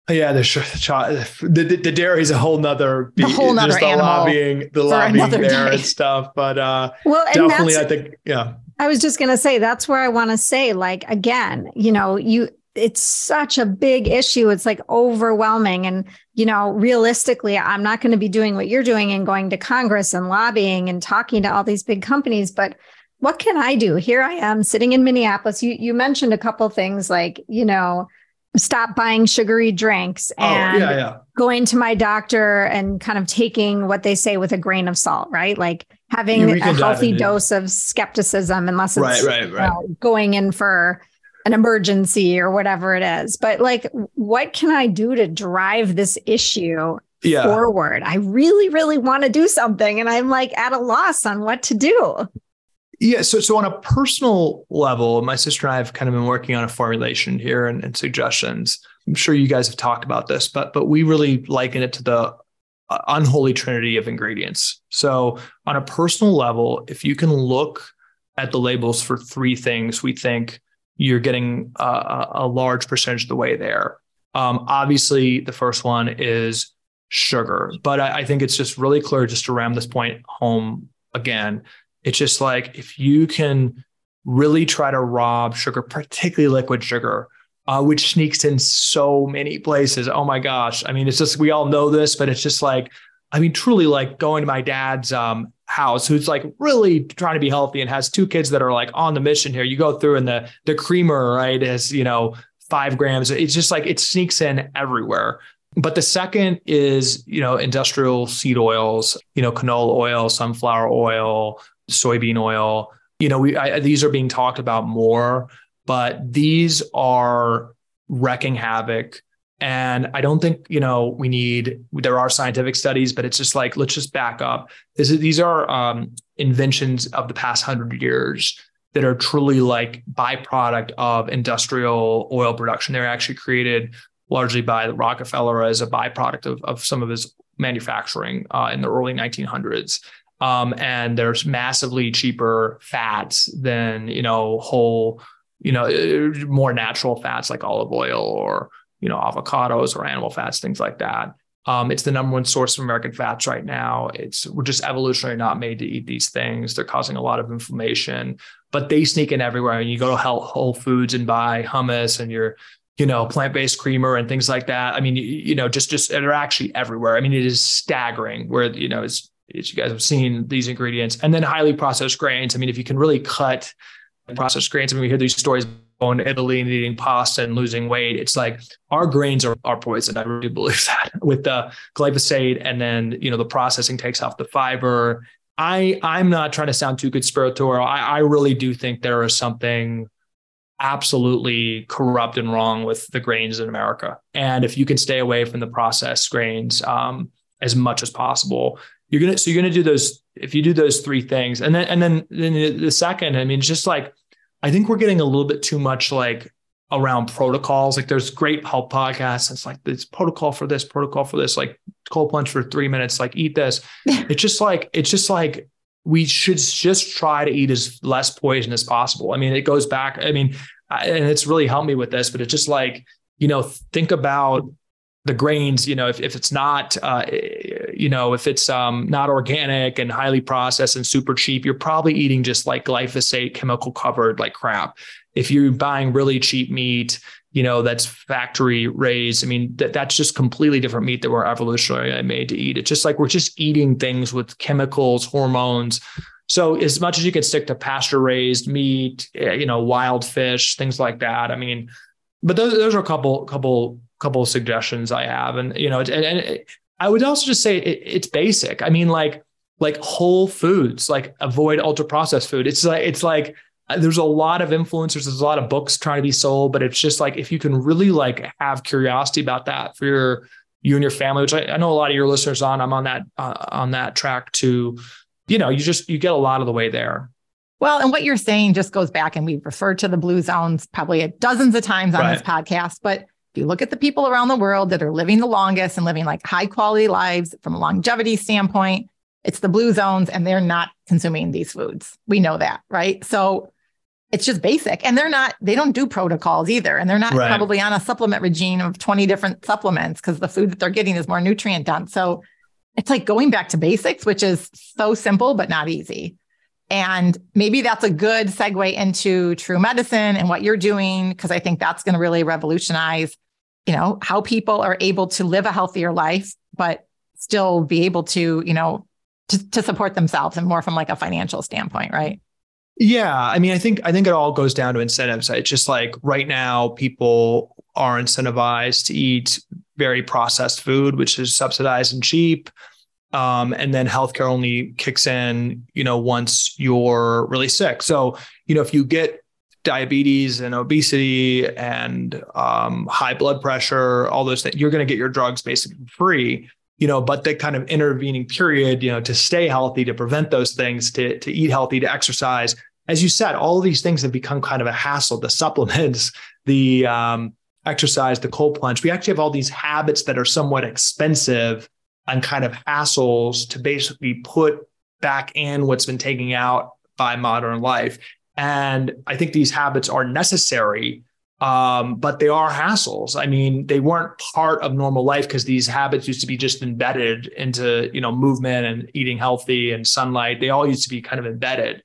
Yeah, the the, the, the dairy is a whole nother, the whole nother the animal lobbying, the lobbying there day. And stuff. But uh, well, definitely, I think, yeah. I was just going to say, that's where I want to say, like, again, you know, you it's such a big issue. It's like overwhelming. And, you know, realistically, I'm not going to be doing what you're doing and going to Congress and lobbying and talking to all these big companies, but what can I do? Here I am sitting in Minneapolis. You you mentioned a couple things like, you know, stop buying sugary drinks and oh, yeah, yeah. going to my doctor and kind of taking what they say with a grain of salt, right? Like having yeah, a healthy dose of skepticism unless it's right, right, right. You know, going in for an emergency or whatever it is. But like, what can I do to drive this issue yeah. forward? I really, really want to do something. And I'm like at a loss on what to do. Yeah. So, so on a personal level, my sister and I have kind of been working on a formulation here and, and suggestions. I'm sure you guys have talked about this, but, but we really liken it to the unholy trinity of ingredients. So on a personal level, if you can look at the labels for three things, we think you're getting a, a large percentage of the way there. Um, obviously the first one is sugar, but I, I think it's just really clear just to ram this point home again. It's just like, if you can really try to rob sugar, particularly liquid sugar, uh, which sneaks in so many places. Oh my gosh. I mean, it's just, we all know this, but it's just like, I mean, truly like going to my dad's um, house, who's like really trying to be healthy and has two kids that are like on the mission here. You go through and the, the creamer, right, is, you know, five grams. It's just like, it sneaks in everywhere. But the second is, you know, industrial seed oils, you know, canola oil, sunflower oil, soybean oil. You know, we I, these are being talked about more, but these are wrecking havoc. And I don't think, you know, we need, there are scientific studies, but it's just like, let's just back up. This is, these are um, inventions of the past hundred years that are truly like byproduct of industrial oil production. They're actually created largely by Rockefeller as a byproduct of, of some of his manufacturing uh, in the early nineteen hundreds. Um, and there's massively cheaper fats than, you know, whole, you know, more natural fats like olive oil or you know, avocados or animal fats, things like that. Um, it's the number one source of American fats right now. It's we're just evolutionarily not made to eat these things. They're causing a lot of inflammation, but they sneak in everywhere. And you go to Whole Foods and buy hummus and your, you know, plant-based creamer and things like that. I mean, you, you know, just, just, they're actually everywhere. I mean, it is staggering where, you know, as, as you guys have seen these ingredients, and then highly processed grains. I mean, if you can really cut processed grains, I mean, we hear these stories going to Italy and eating pasta and losing weight. It's like our grains are, are poison. I really believe that with the glyphosate, and then, you know, the processing takes off the fiber. I, I'm not trying to sound too conspiratorial. I, I really do think there is something absolutely corrupt and wrong with the grains in America. And if you can stay away from the processed grains um, as much as possible, you're going to, so you're going to do those, if you do those three things. And then, and then, then the second, I mean, it's just like, I think we're getting a little bit too much like around protocols. Like there's great health podcasts. It's like this protocol for this, protocol for this, like cold plunge for three minutes, like eat this. It's just like, it's just like, we should just try to eat as less poison as possible. I mean, it goes back, I mean, I, and it's really helped me with this, but it's just like, you know, think about the grains, you know, if, if it's not, uh, you know, if it's um, not organic and highly processed and super cheap, you're probably eating just like glyphosate chemical covered like crap. If you're buying really cheap meat, you know, that's factory raised. I mean, that that's just completely different meat that we're evolutionarily made to eat. It's just like, we're just eating things with chemicals, hormones. So as much as you can stick to pasture raised meat, you know, wild fish, things like that. I mean, but those, those are a couple, couple, couple of suggestions I have. And, you know, and, and it, I would also just say it, it's basic. I mean, like, like whole foods, like avoid ultra processed food. It's like, it's like, there's a lot of influencers, there's a lot of books trying to be sold, but it's just like, if you can really like have curiosity about that for your, you and your family, which I, I know a lot of your listeners on, I'm on that, uh, on that track to, you know, you just, you get a lot of the way there. Well, and what you're saying just goes back, and we've referred to the Blue Zones probably dozens of times on right. this podcast, but if you look at the people around the world that are living the longest and living like high quality lives from a longevity standpoint, it's the Blue Zones, and they're not consuming these foods. We know that, right? So it's just basic, and they're not, they don't do protocols either. And they're not right. probably on a supplement regime of twenty different supplements, because the food that they're getting is more nutrient dense. So it's like going back to basics, which is so simple, but not easy. And maybe that's a good segue into True Medicine and what you're doing. 'Cause I think that's going to really revolutionize, you know, how people are able to live a healthier life, but still be able to, you know, to, to support themselves, and more from like a financial standpoint. Right. Yeah. I mean, I think, I think it all goes down to incentives. It's just like right now people are incentivized to eat very processed food, which is subsidized and cheap. Um, and then healthcare only kicks in, you know, once you're really sick. So, you know, if you get diabetes and obesity and, um, high blood pressure, all those things, you're going to get your drugs basically free. You know, but that kind of intervening period, you know, to stay healthy, to prevent those things, to, to eat healthy, to exercise, as you said, all of these things have become kind of a hassle. The supplements, the um, exercise, the cold plunge. We actually have all these habits that are somewhat expensive and kind of hassles to basically put back in what's been taken out by modern life. And I think these habits are necessary. Um, but they are hassles. I mean, they weren't part of normal life, because these habits used to be just embedded into, you know, movement and eating healthy and sunlight. They all used to be kind of embedded,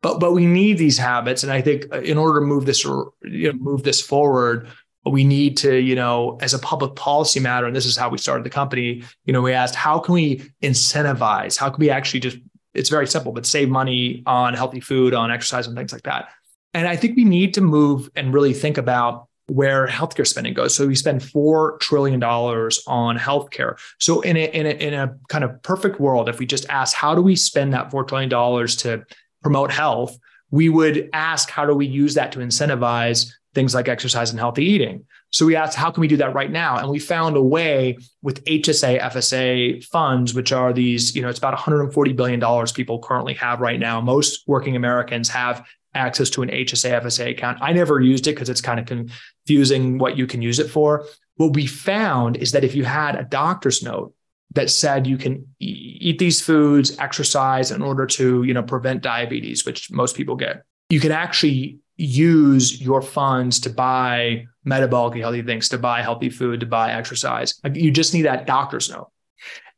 but, but we need these habits. And I think in order to move this, you know, move this forward, we need to, you know, as a public policy matter, and this is how we started the company, you know, we asked, how can we incentivize? How can we actually just, it's very simple, but save money on healthy food, on exercise and things like that. And I think we need to move and really think about where healthcare spending goes. So we spend four trillion dollars on healthcare. So in a, in a, in a kind of perfect world, if we just ask, how do we spend that four trillion dollars to promote health? We would ask, how do we use that to incentivize things like exercise and healthy eating? So we asked, how can we do that right now? And we found a way with H S A, F S A funds, which are these, you know, it's about one hundred forty billion dollars people currently have right now. Most working Americans have access to an H S A, F S A account. I never used it because it's kind of confusing what you can use it for. What we found is that if you had a doctor's note that said you can eat these foods, exercise in order to, you know, prevent diabetes, which most people get, you can actually use your funds to buy metabolically healthy things, to buy healthy food, to buy exercise. Like, you just need that doctor's note.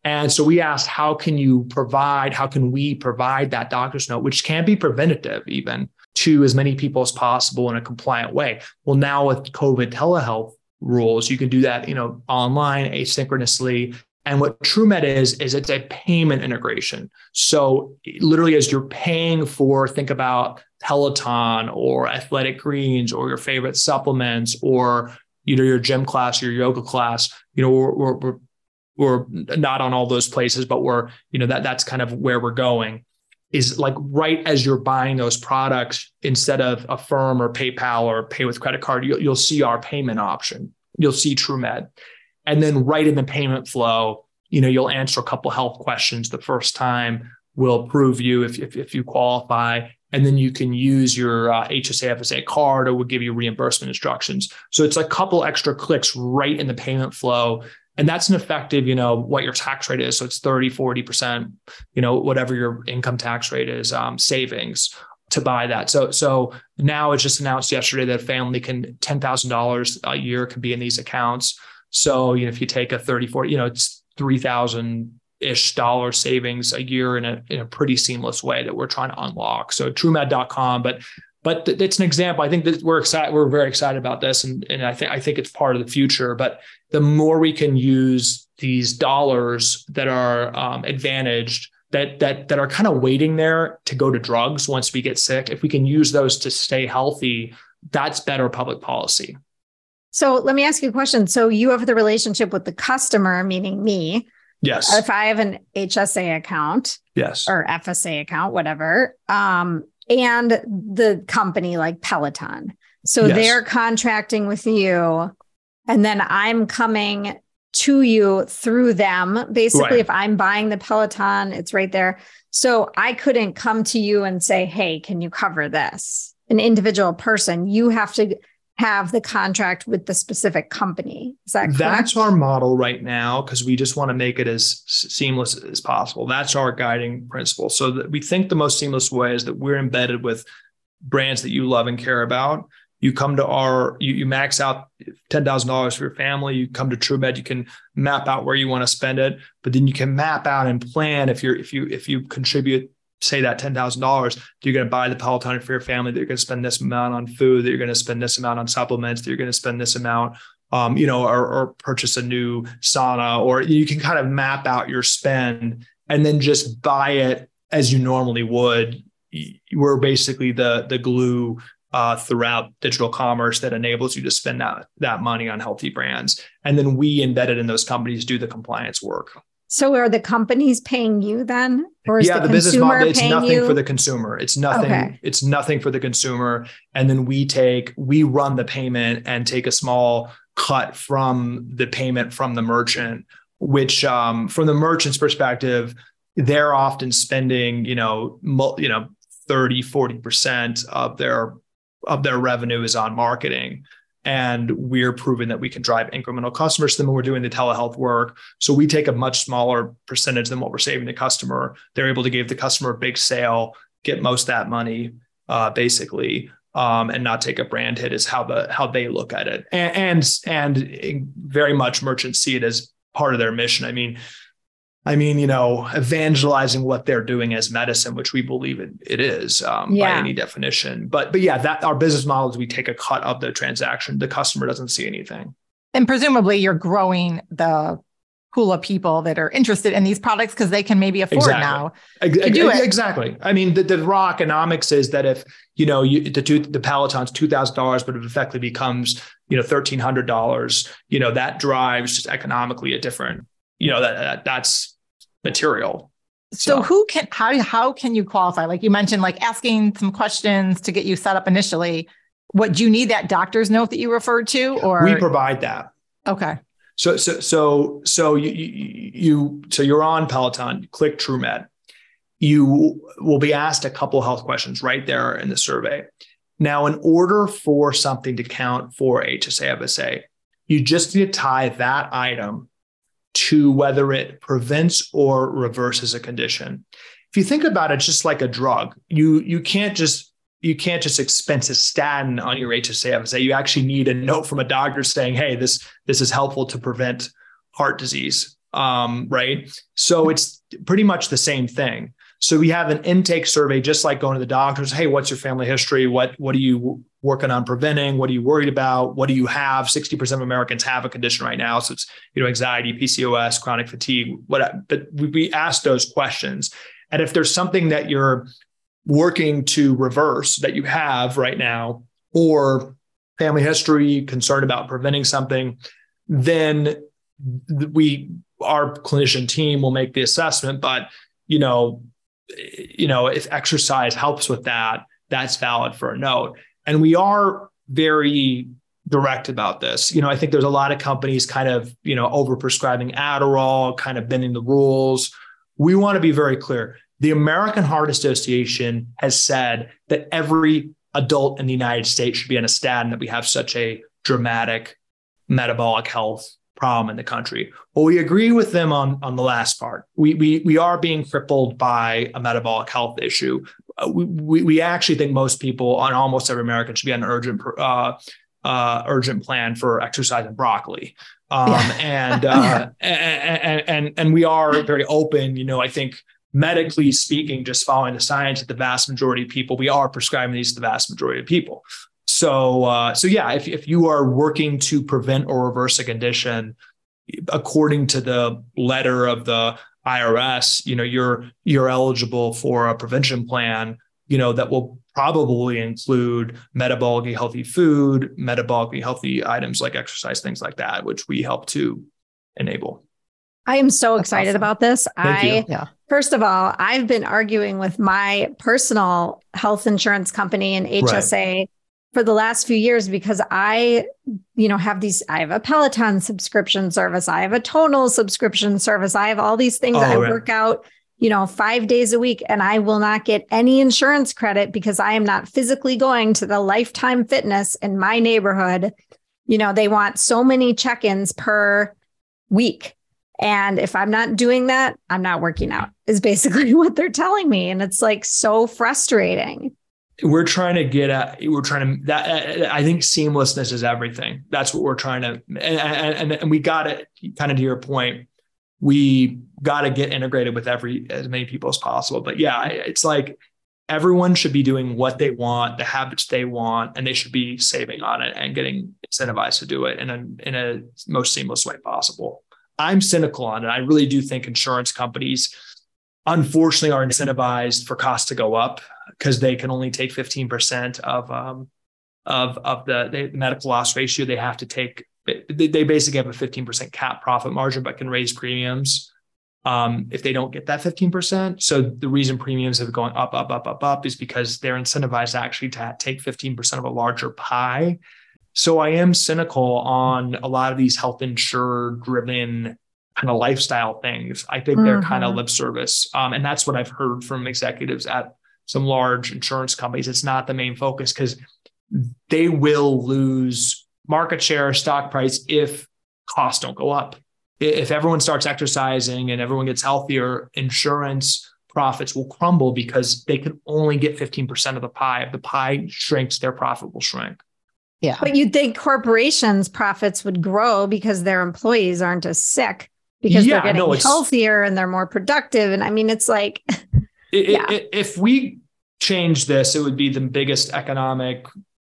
And so we asked, how can you provide, how can we provide that doctor's note, which can be preventative even, to as many people as possible in a compliant way? Well, now with COVID telehealth rules, you can do that, you know, online, asynchronously. And what TrueMed is, is it's a payment integration. So literally as you're paying for, think about Peloton or Athletic Greens or your favorite supplements or, you know, your gym class, your yoga class, you know, we're, we're, we're not on all those places, but we're, you know, that that's kind of where we're going, is like right as you're buying those products, instead of Affirm or PayPal or pay with credit card, you'll, you'll see our payment option. You'll see TrueMed. And then right in the payment flow, you know, you'll answer a couple health questions the first time. We'll approve you if, if, if you qualify. And then you can use your uh, H S A, F S A card, or we'll give you reimbursement instructions. So it's a couple extra clicks right in the payment flow. And that's an effective, you know, what your tax rate is. So it's thirty, forty percent, you know, whatever your income tax rate is, um, savings to buy that. So, so now it's just announced yesterday that a family can, ten thousand dollars a year can be in these accounts. So, you know, if you take a thirty, forty, you know, it's three thousand ish dollar savings a year in a, in a pretty seamless way that we're trying to unlock. So TrueMed dot com, but, but th- it's an example. I think that we're excited. We're very excited about this. And, and I think, I think it's part of the future, but the more we can use these dollars that are um, advantaged, that, that, that are kind of waiting there to go to drugs once we get sick, if we can use those to stay healthy, that's better public policy. So let me ask you a question. So you have the relationship with the customer, meaning me. Yes. If I have an H S A account, yes, or F S A account, whatever, um, and the company like Peloton. So yes, they're contracting with you, and then I'm coming to you through them. Basically, right. If I'm buying the Peloton, it's right there. So I couldn't come to you and say, hey, can you cover this? An individual person, you have to have the contract with the specific company. Is that correct? That's our model right now, because we just want to make it as seamless as possible. That's our guiding principle. So that we think the most seamless way is that we're embedded with brands that you love and care about. You come to our, you, you max out ten thousand dollars for your family. You come to TrueMed, you can map out where you want to spend it, but then you can map out and plan if you're, if you, if you contribute, say that ten thousand dollars, you're going to buy the Peloton for your family, that you're going to spend this amount on food, that you're going to spend this amount on supplements, that you're going to spend this amount, um, you know, or, or purchase a new sauna, or you can kind of map out your spend and then just buy it as you normally would. We're basically the, the glue uh, throughout digital commerce that enables you to spend that, that money on healthy brands. And then we embedded in those companies do the compliance work. So are the companies paying you then? Or is yeah, the, the business model, it's nothing you? for the consumer. It's nothing, okay. It's nothing for the consumer. And then we take, we run the payment and take a small cut from the payment from the merchant, which um, from the merchant's perspective, they're often spending, you know, mul- you know, thirty, forty percent of their, of their revenue is on marketing. And we're proving that we can drive incremental customers to them when we're doing the telehealth work. So we take a much smaller percentage than what we're saving the customer. They're able to give the customer a big sale, get most of that money, uh, basically, um, and not take a brand hit is how the how they look at it. And, and and very much merchants see it as part of their mission. I mean, I mean, you know, evangelizing what they're doing as medicine, which we believe it, it is um, yeah. by any definition. But but yeah, that our business model is we take a cut of the transaction. The customer doesn't see anything. And presumably you're growing the pool of people that are interested in these products because they can maybe afford exactly. now to Ex- do it. Exactly. I mean, the, the raw economics is that if, you know, you, the two, the Peloton's two thousand dollars, but it effectively becomes, you know, one thousand three hundred dollars, you know, that drives just economically a different, you know, that, that that's material. So, so who can, how, how can you qualify? Like you mentioned, like asking some questions to get you set up initially. What do you need that doctor's note that you referred to, or? We provide that. Okay. So, so, so, so you, you, you so you're on Peloton, you click TrueMed. You will be asked a couple health questions right there in the survey. Now, in order for something to count for H S A, F S A, you just need to tie that item to whether it prevents or reverses a condition. If you think about it, just like a drug, you, you can't just you can't just expense a statin on your H S A F S A. You actually need a note from a doctor saying, hey, this, this is helpful to prevent heart disease. Um, right. So it's pretty much the same thing. So we have an intake survey, just like going to the doctors. Hey, what's your family history? What, what are you working on preventing? What are you worried about? What do you have? sixty percent of Americans have a condition right now. So it's, you know, anxiety, P C O S, chronic fatigue, what, but we ask those questions. And if there's something that you're working to reverse that you have right now, or family history, concern about preventing something, then we, our clinician team will make the assessment. But, you know, you know, if exercise helps with that, that's valid for a note. And we are very direct about this. You know, I think there's a lot of companies kind of, you know, overprescribing Adderall, kind of bending the rules. We want to be very clear. The American Heart Association has said that every adult in the United States should be on a statin, that we have such a dramatic metabolic health problem in the country. Well, we agree with them on, on the last part. We, we, we are being crippled by a metabolic health issue. We, we, we actually think most people, on almost every American, should be on an urgent uh, uh, urgent plan for exercise and broccoli. Um, yeah. and, uh, yeah. and, and, and, and we are very open. You know, I think, medically speaking, just following the science, that the vast majority of people, we are prescribing these to the vast majority of people. So, uh, so yeah, if, if you are working to prevent or reverse a condition, according to the letter of the I R S, you know, you're, you're eligible for a prevention plan, you know, that will probably include metabolically healthy food, metabolically healthy items like exercise, things like that, which we help to enable. I am so That's excited awesome. about this. Thank I, you. Yeah. First of all, I've been arguing with my personal health insurance company and H S A right. for the last few years, because I, you know, have these, I have a Peloton subscription service. I have a Tonal subscription service. I have all these things oh, I right. work out, you know, five days a week, and I will not get any insurance credit because I am not physically going to the Lifetime Fitness in my neighborhood. You know, they want so many check-ins per week. And if I'm not doing that, I'm not working out, is basically what they're telling me. And it's like so frustrating. We're trying to get at, we're trying to, that, I think seamlessness is everything. That's what we're trying to, and, and, and we got it kind of to your point. We got to get integrated with every, as many people as possible. But yeah, it's like everyone should be doing what they want, the habits they want, and they should be saving on it and getting incentivized to do it in a, in a most seamless way possible. I'm cynical on it. I really do think insurance companies, unfortunately, are incentivized for costs to go up because they can only take fifteen percent of um, of of the, the medical loss ratio. They have to take. They basically have a fifteen percent cap profit margin, but can raise premiums um, if they don't get that fifteen percent. So the reason premiums have gone up, up, up, up, up is because they're incentivized actually to take fifteen percent of a larger pie. So I am cynical on a lot of these health insurer driven kind of lifestyle things. I think mm-hmm. they're kind of lip service. Um, and that's what I've heard from executives at some large insurance companies. It's not the main focus because they will lose market share, stock price, if costs don't go up. If everyone starts exercising and everyone gets healthier, insurance profits will crumble because they can only get fifteen percent of the pie. If the pie shrinks, their profit will shrink. Yeah. But you'd think corporations' profits would grow because their employees aren't as sick because yeah, they're getting no, healthier and they're more productive. And I mean, it's like, it, yeah. it, if we change this, it would be the biggest economic,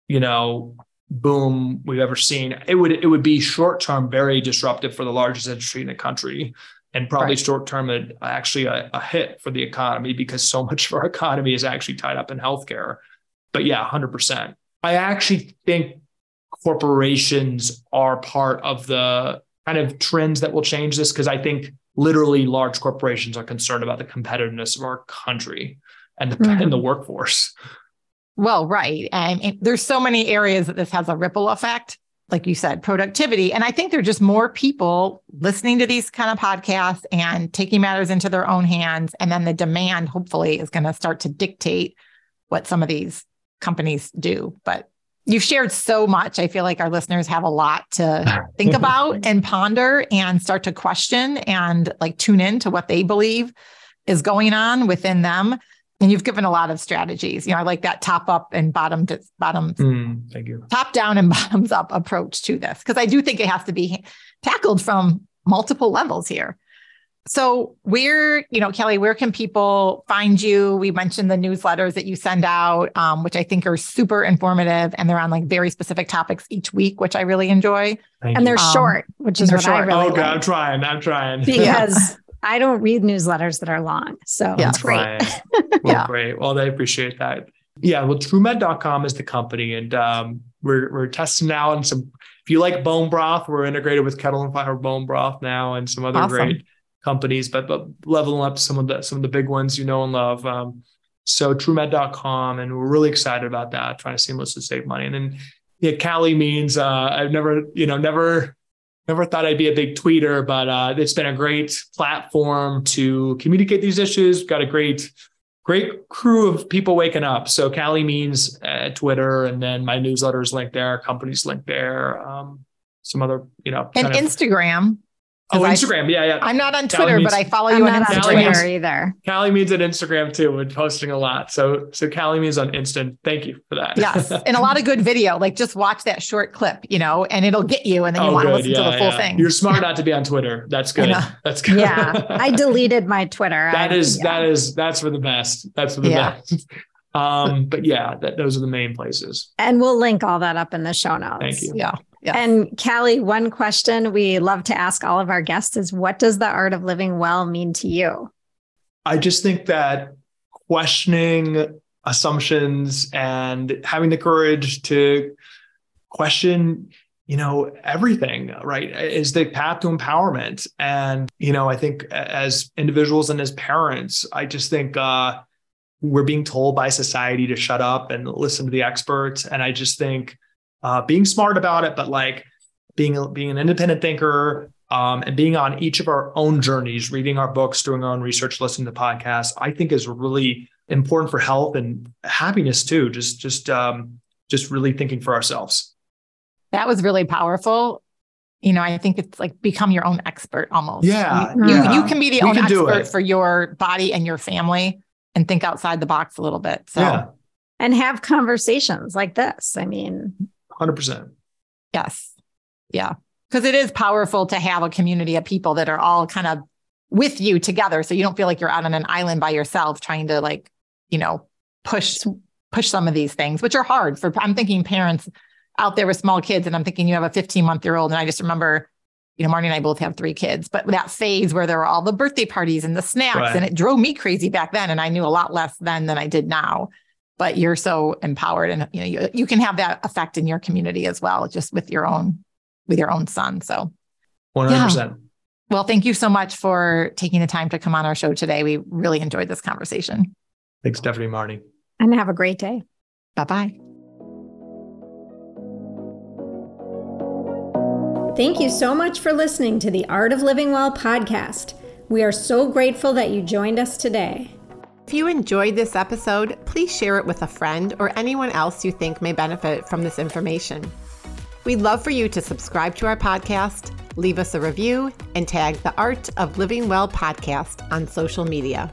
you know, boom we've ever seen. It would, it would be short-term, very disruptive for the largest industry in the country, and probably right. short-term a, actually a, a hit for the economy because so much of our economy is actually tied up in healthcare. But yeah, one hundred percent. I actually think corporations are part of the kind of trends that will change this, because I think literally large corporations are concerned about the competitiveness of our country and the, mm-hmm. and the workforce. Well, right. And it, there's so many areas that this has a ripple effect, like you said, productivity. And I think there are just more people listening to these kind of podcasts and taking matters into their own hands. And then the demand, hopefully, is going to start to dictate what some of these companies do. But you've shared so much. I feel like our listeners have a lot to think about and ponder and start to question and like tune in to what they believe is going on within them. And you've given a lot of strategies. You know, I like that top up and bottom to bottom. Mm, thank you. Top down and bottoms up approach to this, because I do think it has to be tackled from multiple levels here. So where, you know, Calley, where can people find you? We mentioned the newsletters that you send out, um, which I think are super informative, and they're on like very specific topics each week, which I really enjoy. Thank and you. They're um, short, which is what short. I really like. Okay, I'm trying. I'm trying. Because I don't read newsletters that are long. So yeah. That's great. Well, yeah. Great. Well, I appreciate that. Yeah. Well, TrueMed dot com is the company, and um, we're we're testing out and some. If you like bone broth, we're integrated with Kettle and Fire Bone Broth now, and some other awesome. Great companies, but, but leveling up some of the some of the big ones you know and love. Um, so TrueMed dot com, and we're really excited about that. Trying to seamlessly save money, and then yeah, Calley Means. Uh, I've never, you know, never, never thought I'd be a big tweeter, but uh, it's been a great platform to communicate these issues. We've got a great, great crew of people waking up. So Calley Means at Twitter, and then my newsletter's linked there, company's linked there, um, some other, you know, and Instagram. Oh, Instagram. I, yeah, yeah. I'm not on Calley Twitter, Means, but I follow you I'm on Instagram. Calley Means, either. Calley Means on Instagram too. We're posting a lot. So, so Calley Means on Instant. Thank you for that. Yes. And a lot of good video, like just watch that short clip, you know, and it'll get you. And then you oh, want good. to listen yeah, to the full yeah. thing. You're smart not to be on Twitter. That's good. That's good. Yeah. I deleted my Twitter. That I, is, yeah. that is, that's for the best. That's for the yeah. best. Um, but yeah, that, those are the main places. And we'll link all that up in the show notes. Thank you. Yeah. Yeah. And Calley, one question we love to ask all of our guests is, what does the art of living well mean to you? I just think that questioning assumptions and having the courage to question, you know, everything, right, is the path to empowerment. And, you know, I think as individuals and as parents, I just think uh, we're being told by society to shut up and listen to the experts. And I just think, Uh, being smart about it, but like being being an independent thinker um, and being on each of our own journeys, reading our books, doing our own research, listening to podcasts, I think is really important for health and happiness too. Just just um, just really thinking for ourselves. That was really powerful. You know, I think it's like become your own expert almost. Yeah, you yeah. you, you can be the we own expert for your body and your family, and think outside the box a little bit. So yeah. And have conversations like this. I mean. one hundred percent. Yes. Yeah. Because it is powerful to have a community of people that are all kind of with you together. So you don't feel like you're out on an island by yourself trying to like, you know, push, push some of these things, which are hard for, I'm thinking parents out there with small kids. And I'm thinking you have a fifteen month year old. And I just remember, you know, Marty and I both have three kids, but that phase where there were all the birthday parties and the snacks right. and it drove me crazy back then. And I knew a lot less then than I did now. But you're so empowered, and you know you, you can have that effect in your community as well, just with your own with your own son. So, one hundred percent. Well, thank you so much for taking the time to come on our show today. We really enjoyed this conversation. Thanks, Stephanie, Marty, and have a great day. Bye bye. Thank you so much for listening to the Art of Living Well podcast. We are so grateful that you joined us today. If you enjoyed this episode, please share it with a friend or anyone else you think may benefit from this information. We'd love for you to subscribe to our podcast, leave us a review, and tag the Art of Living Well podcast on social media.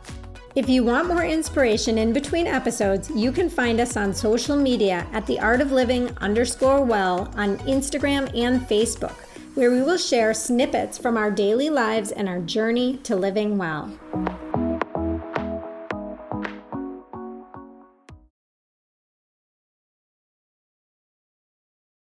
If you want more inspiration in between episodes, you can find us on social media at the Art of Living underscore well on Instagram and Facebook, where we will share snippets from our daily lives and our journey to living well.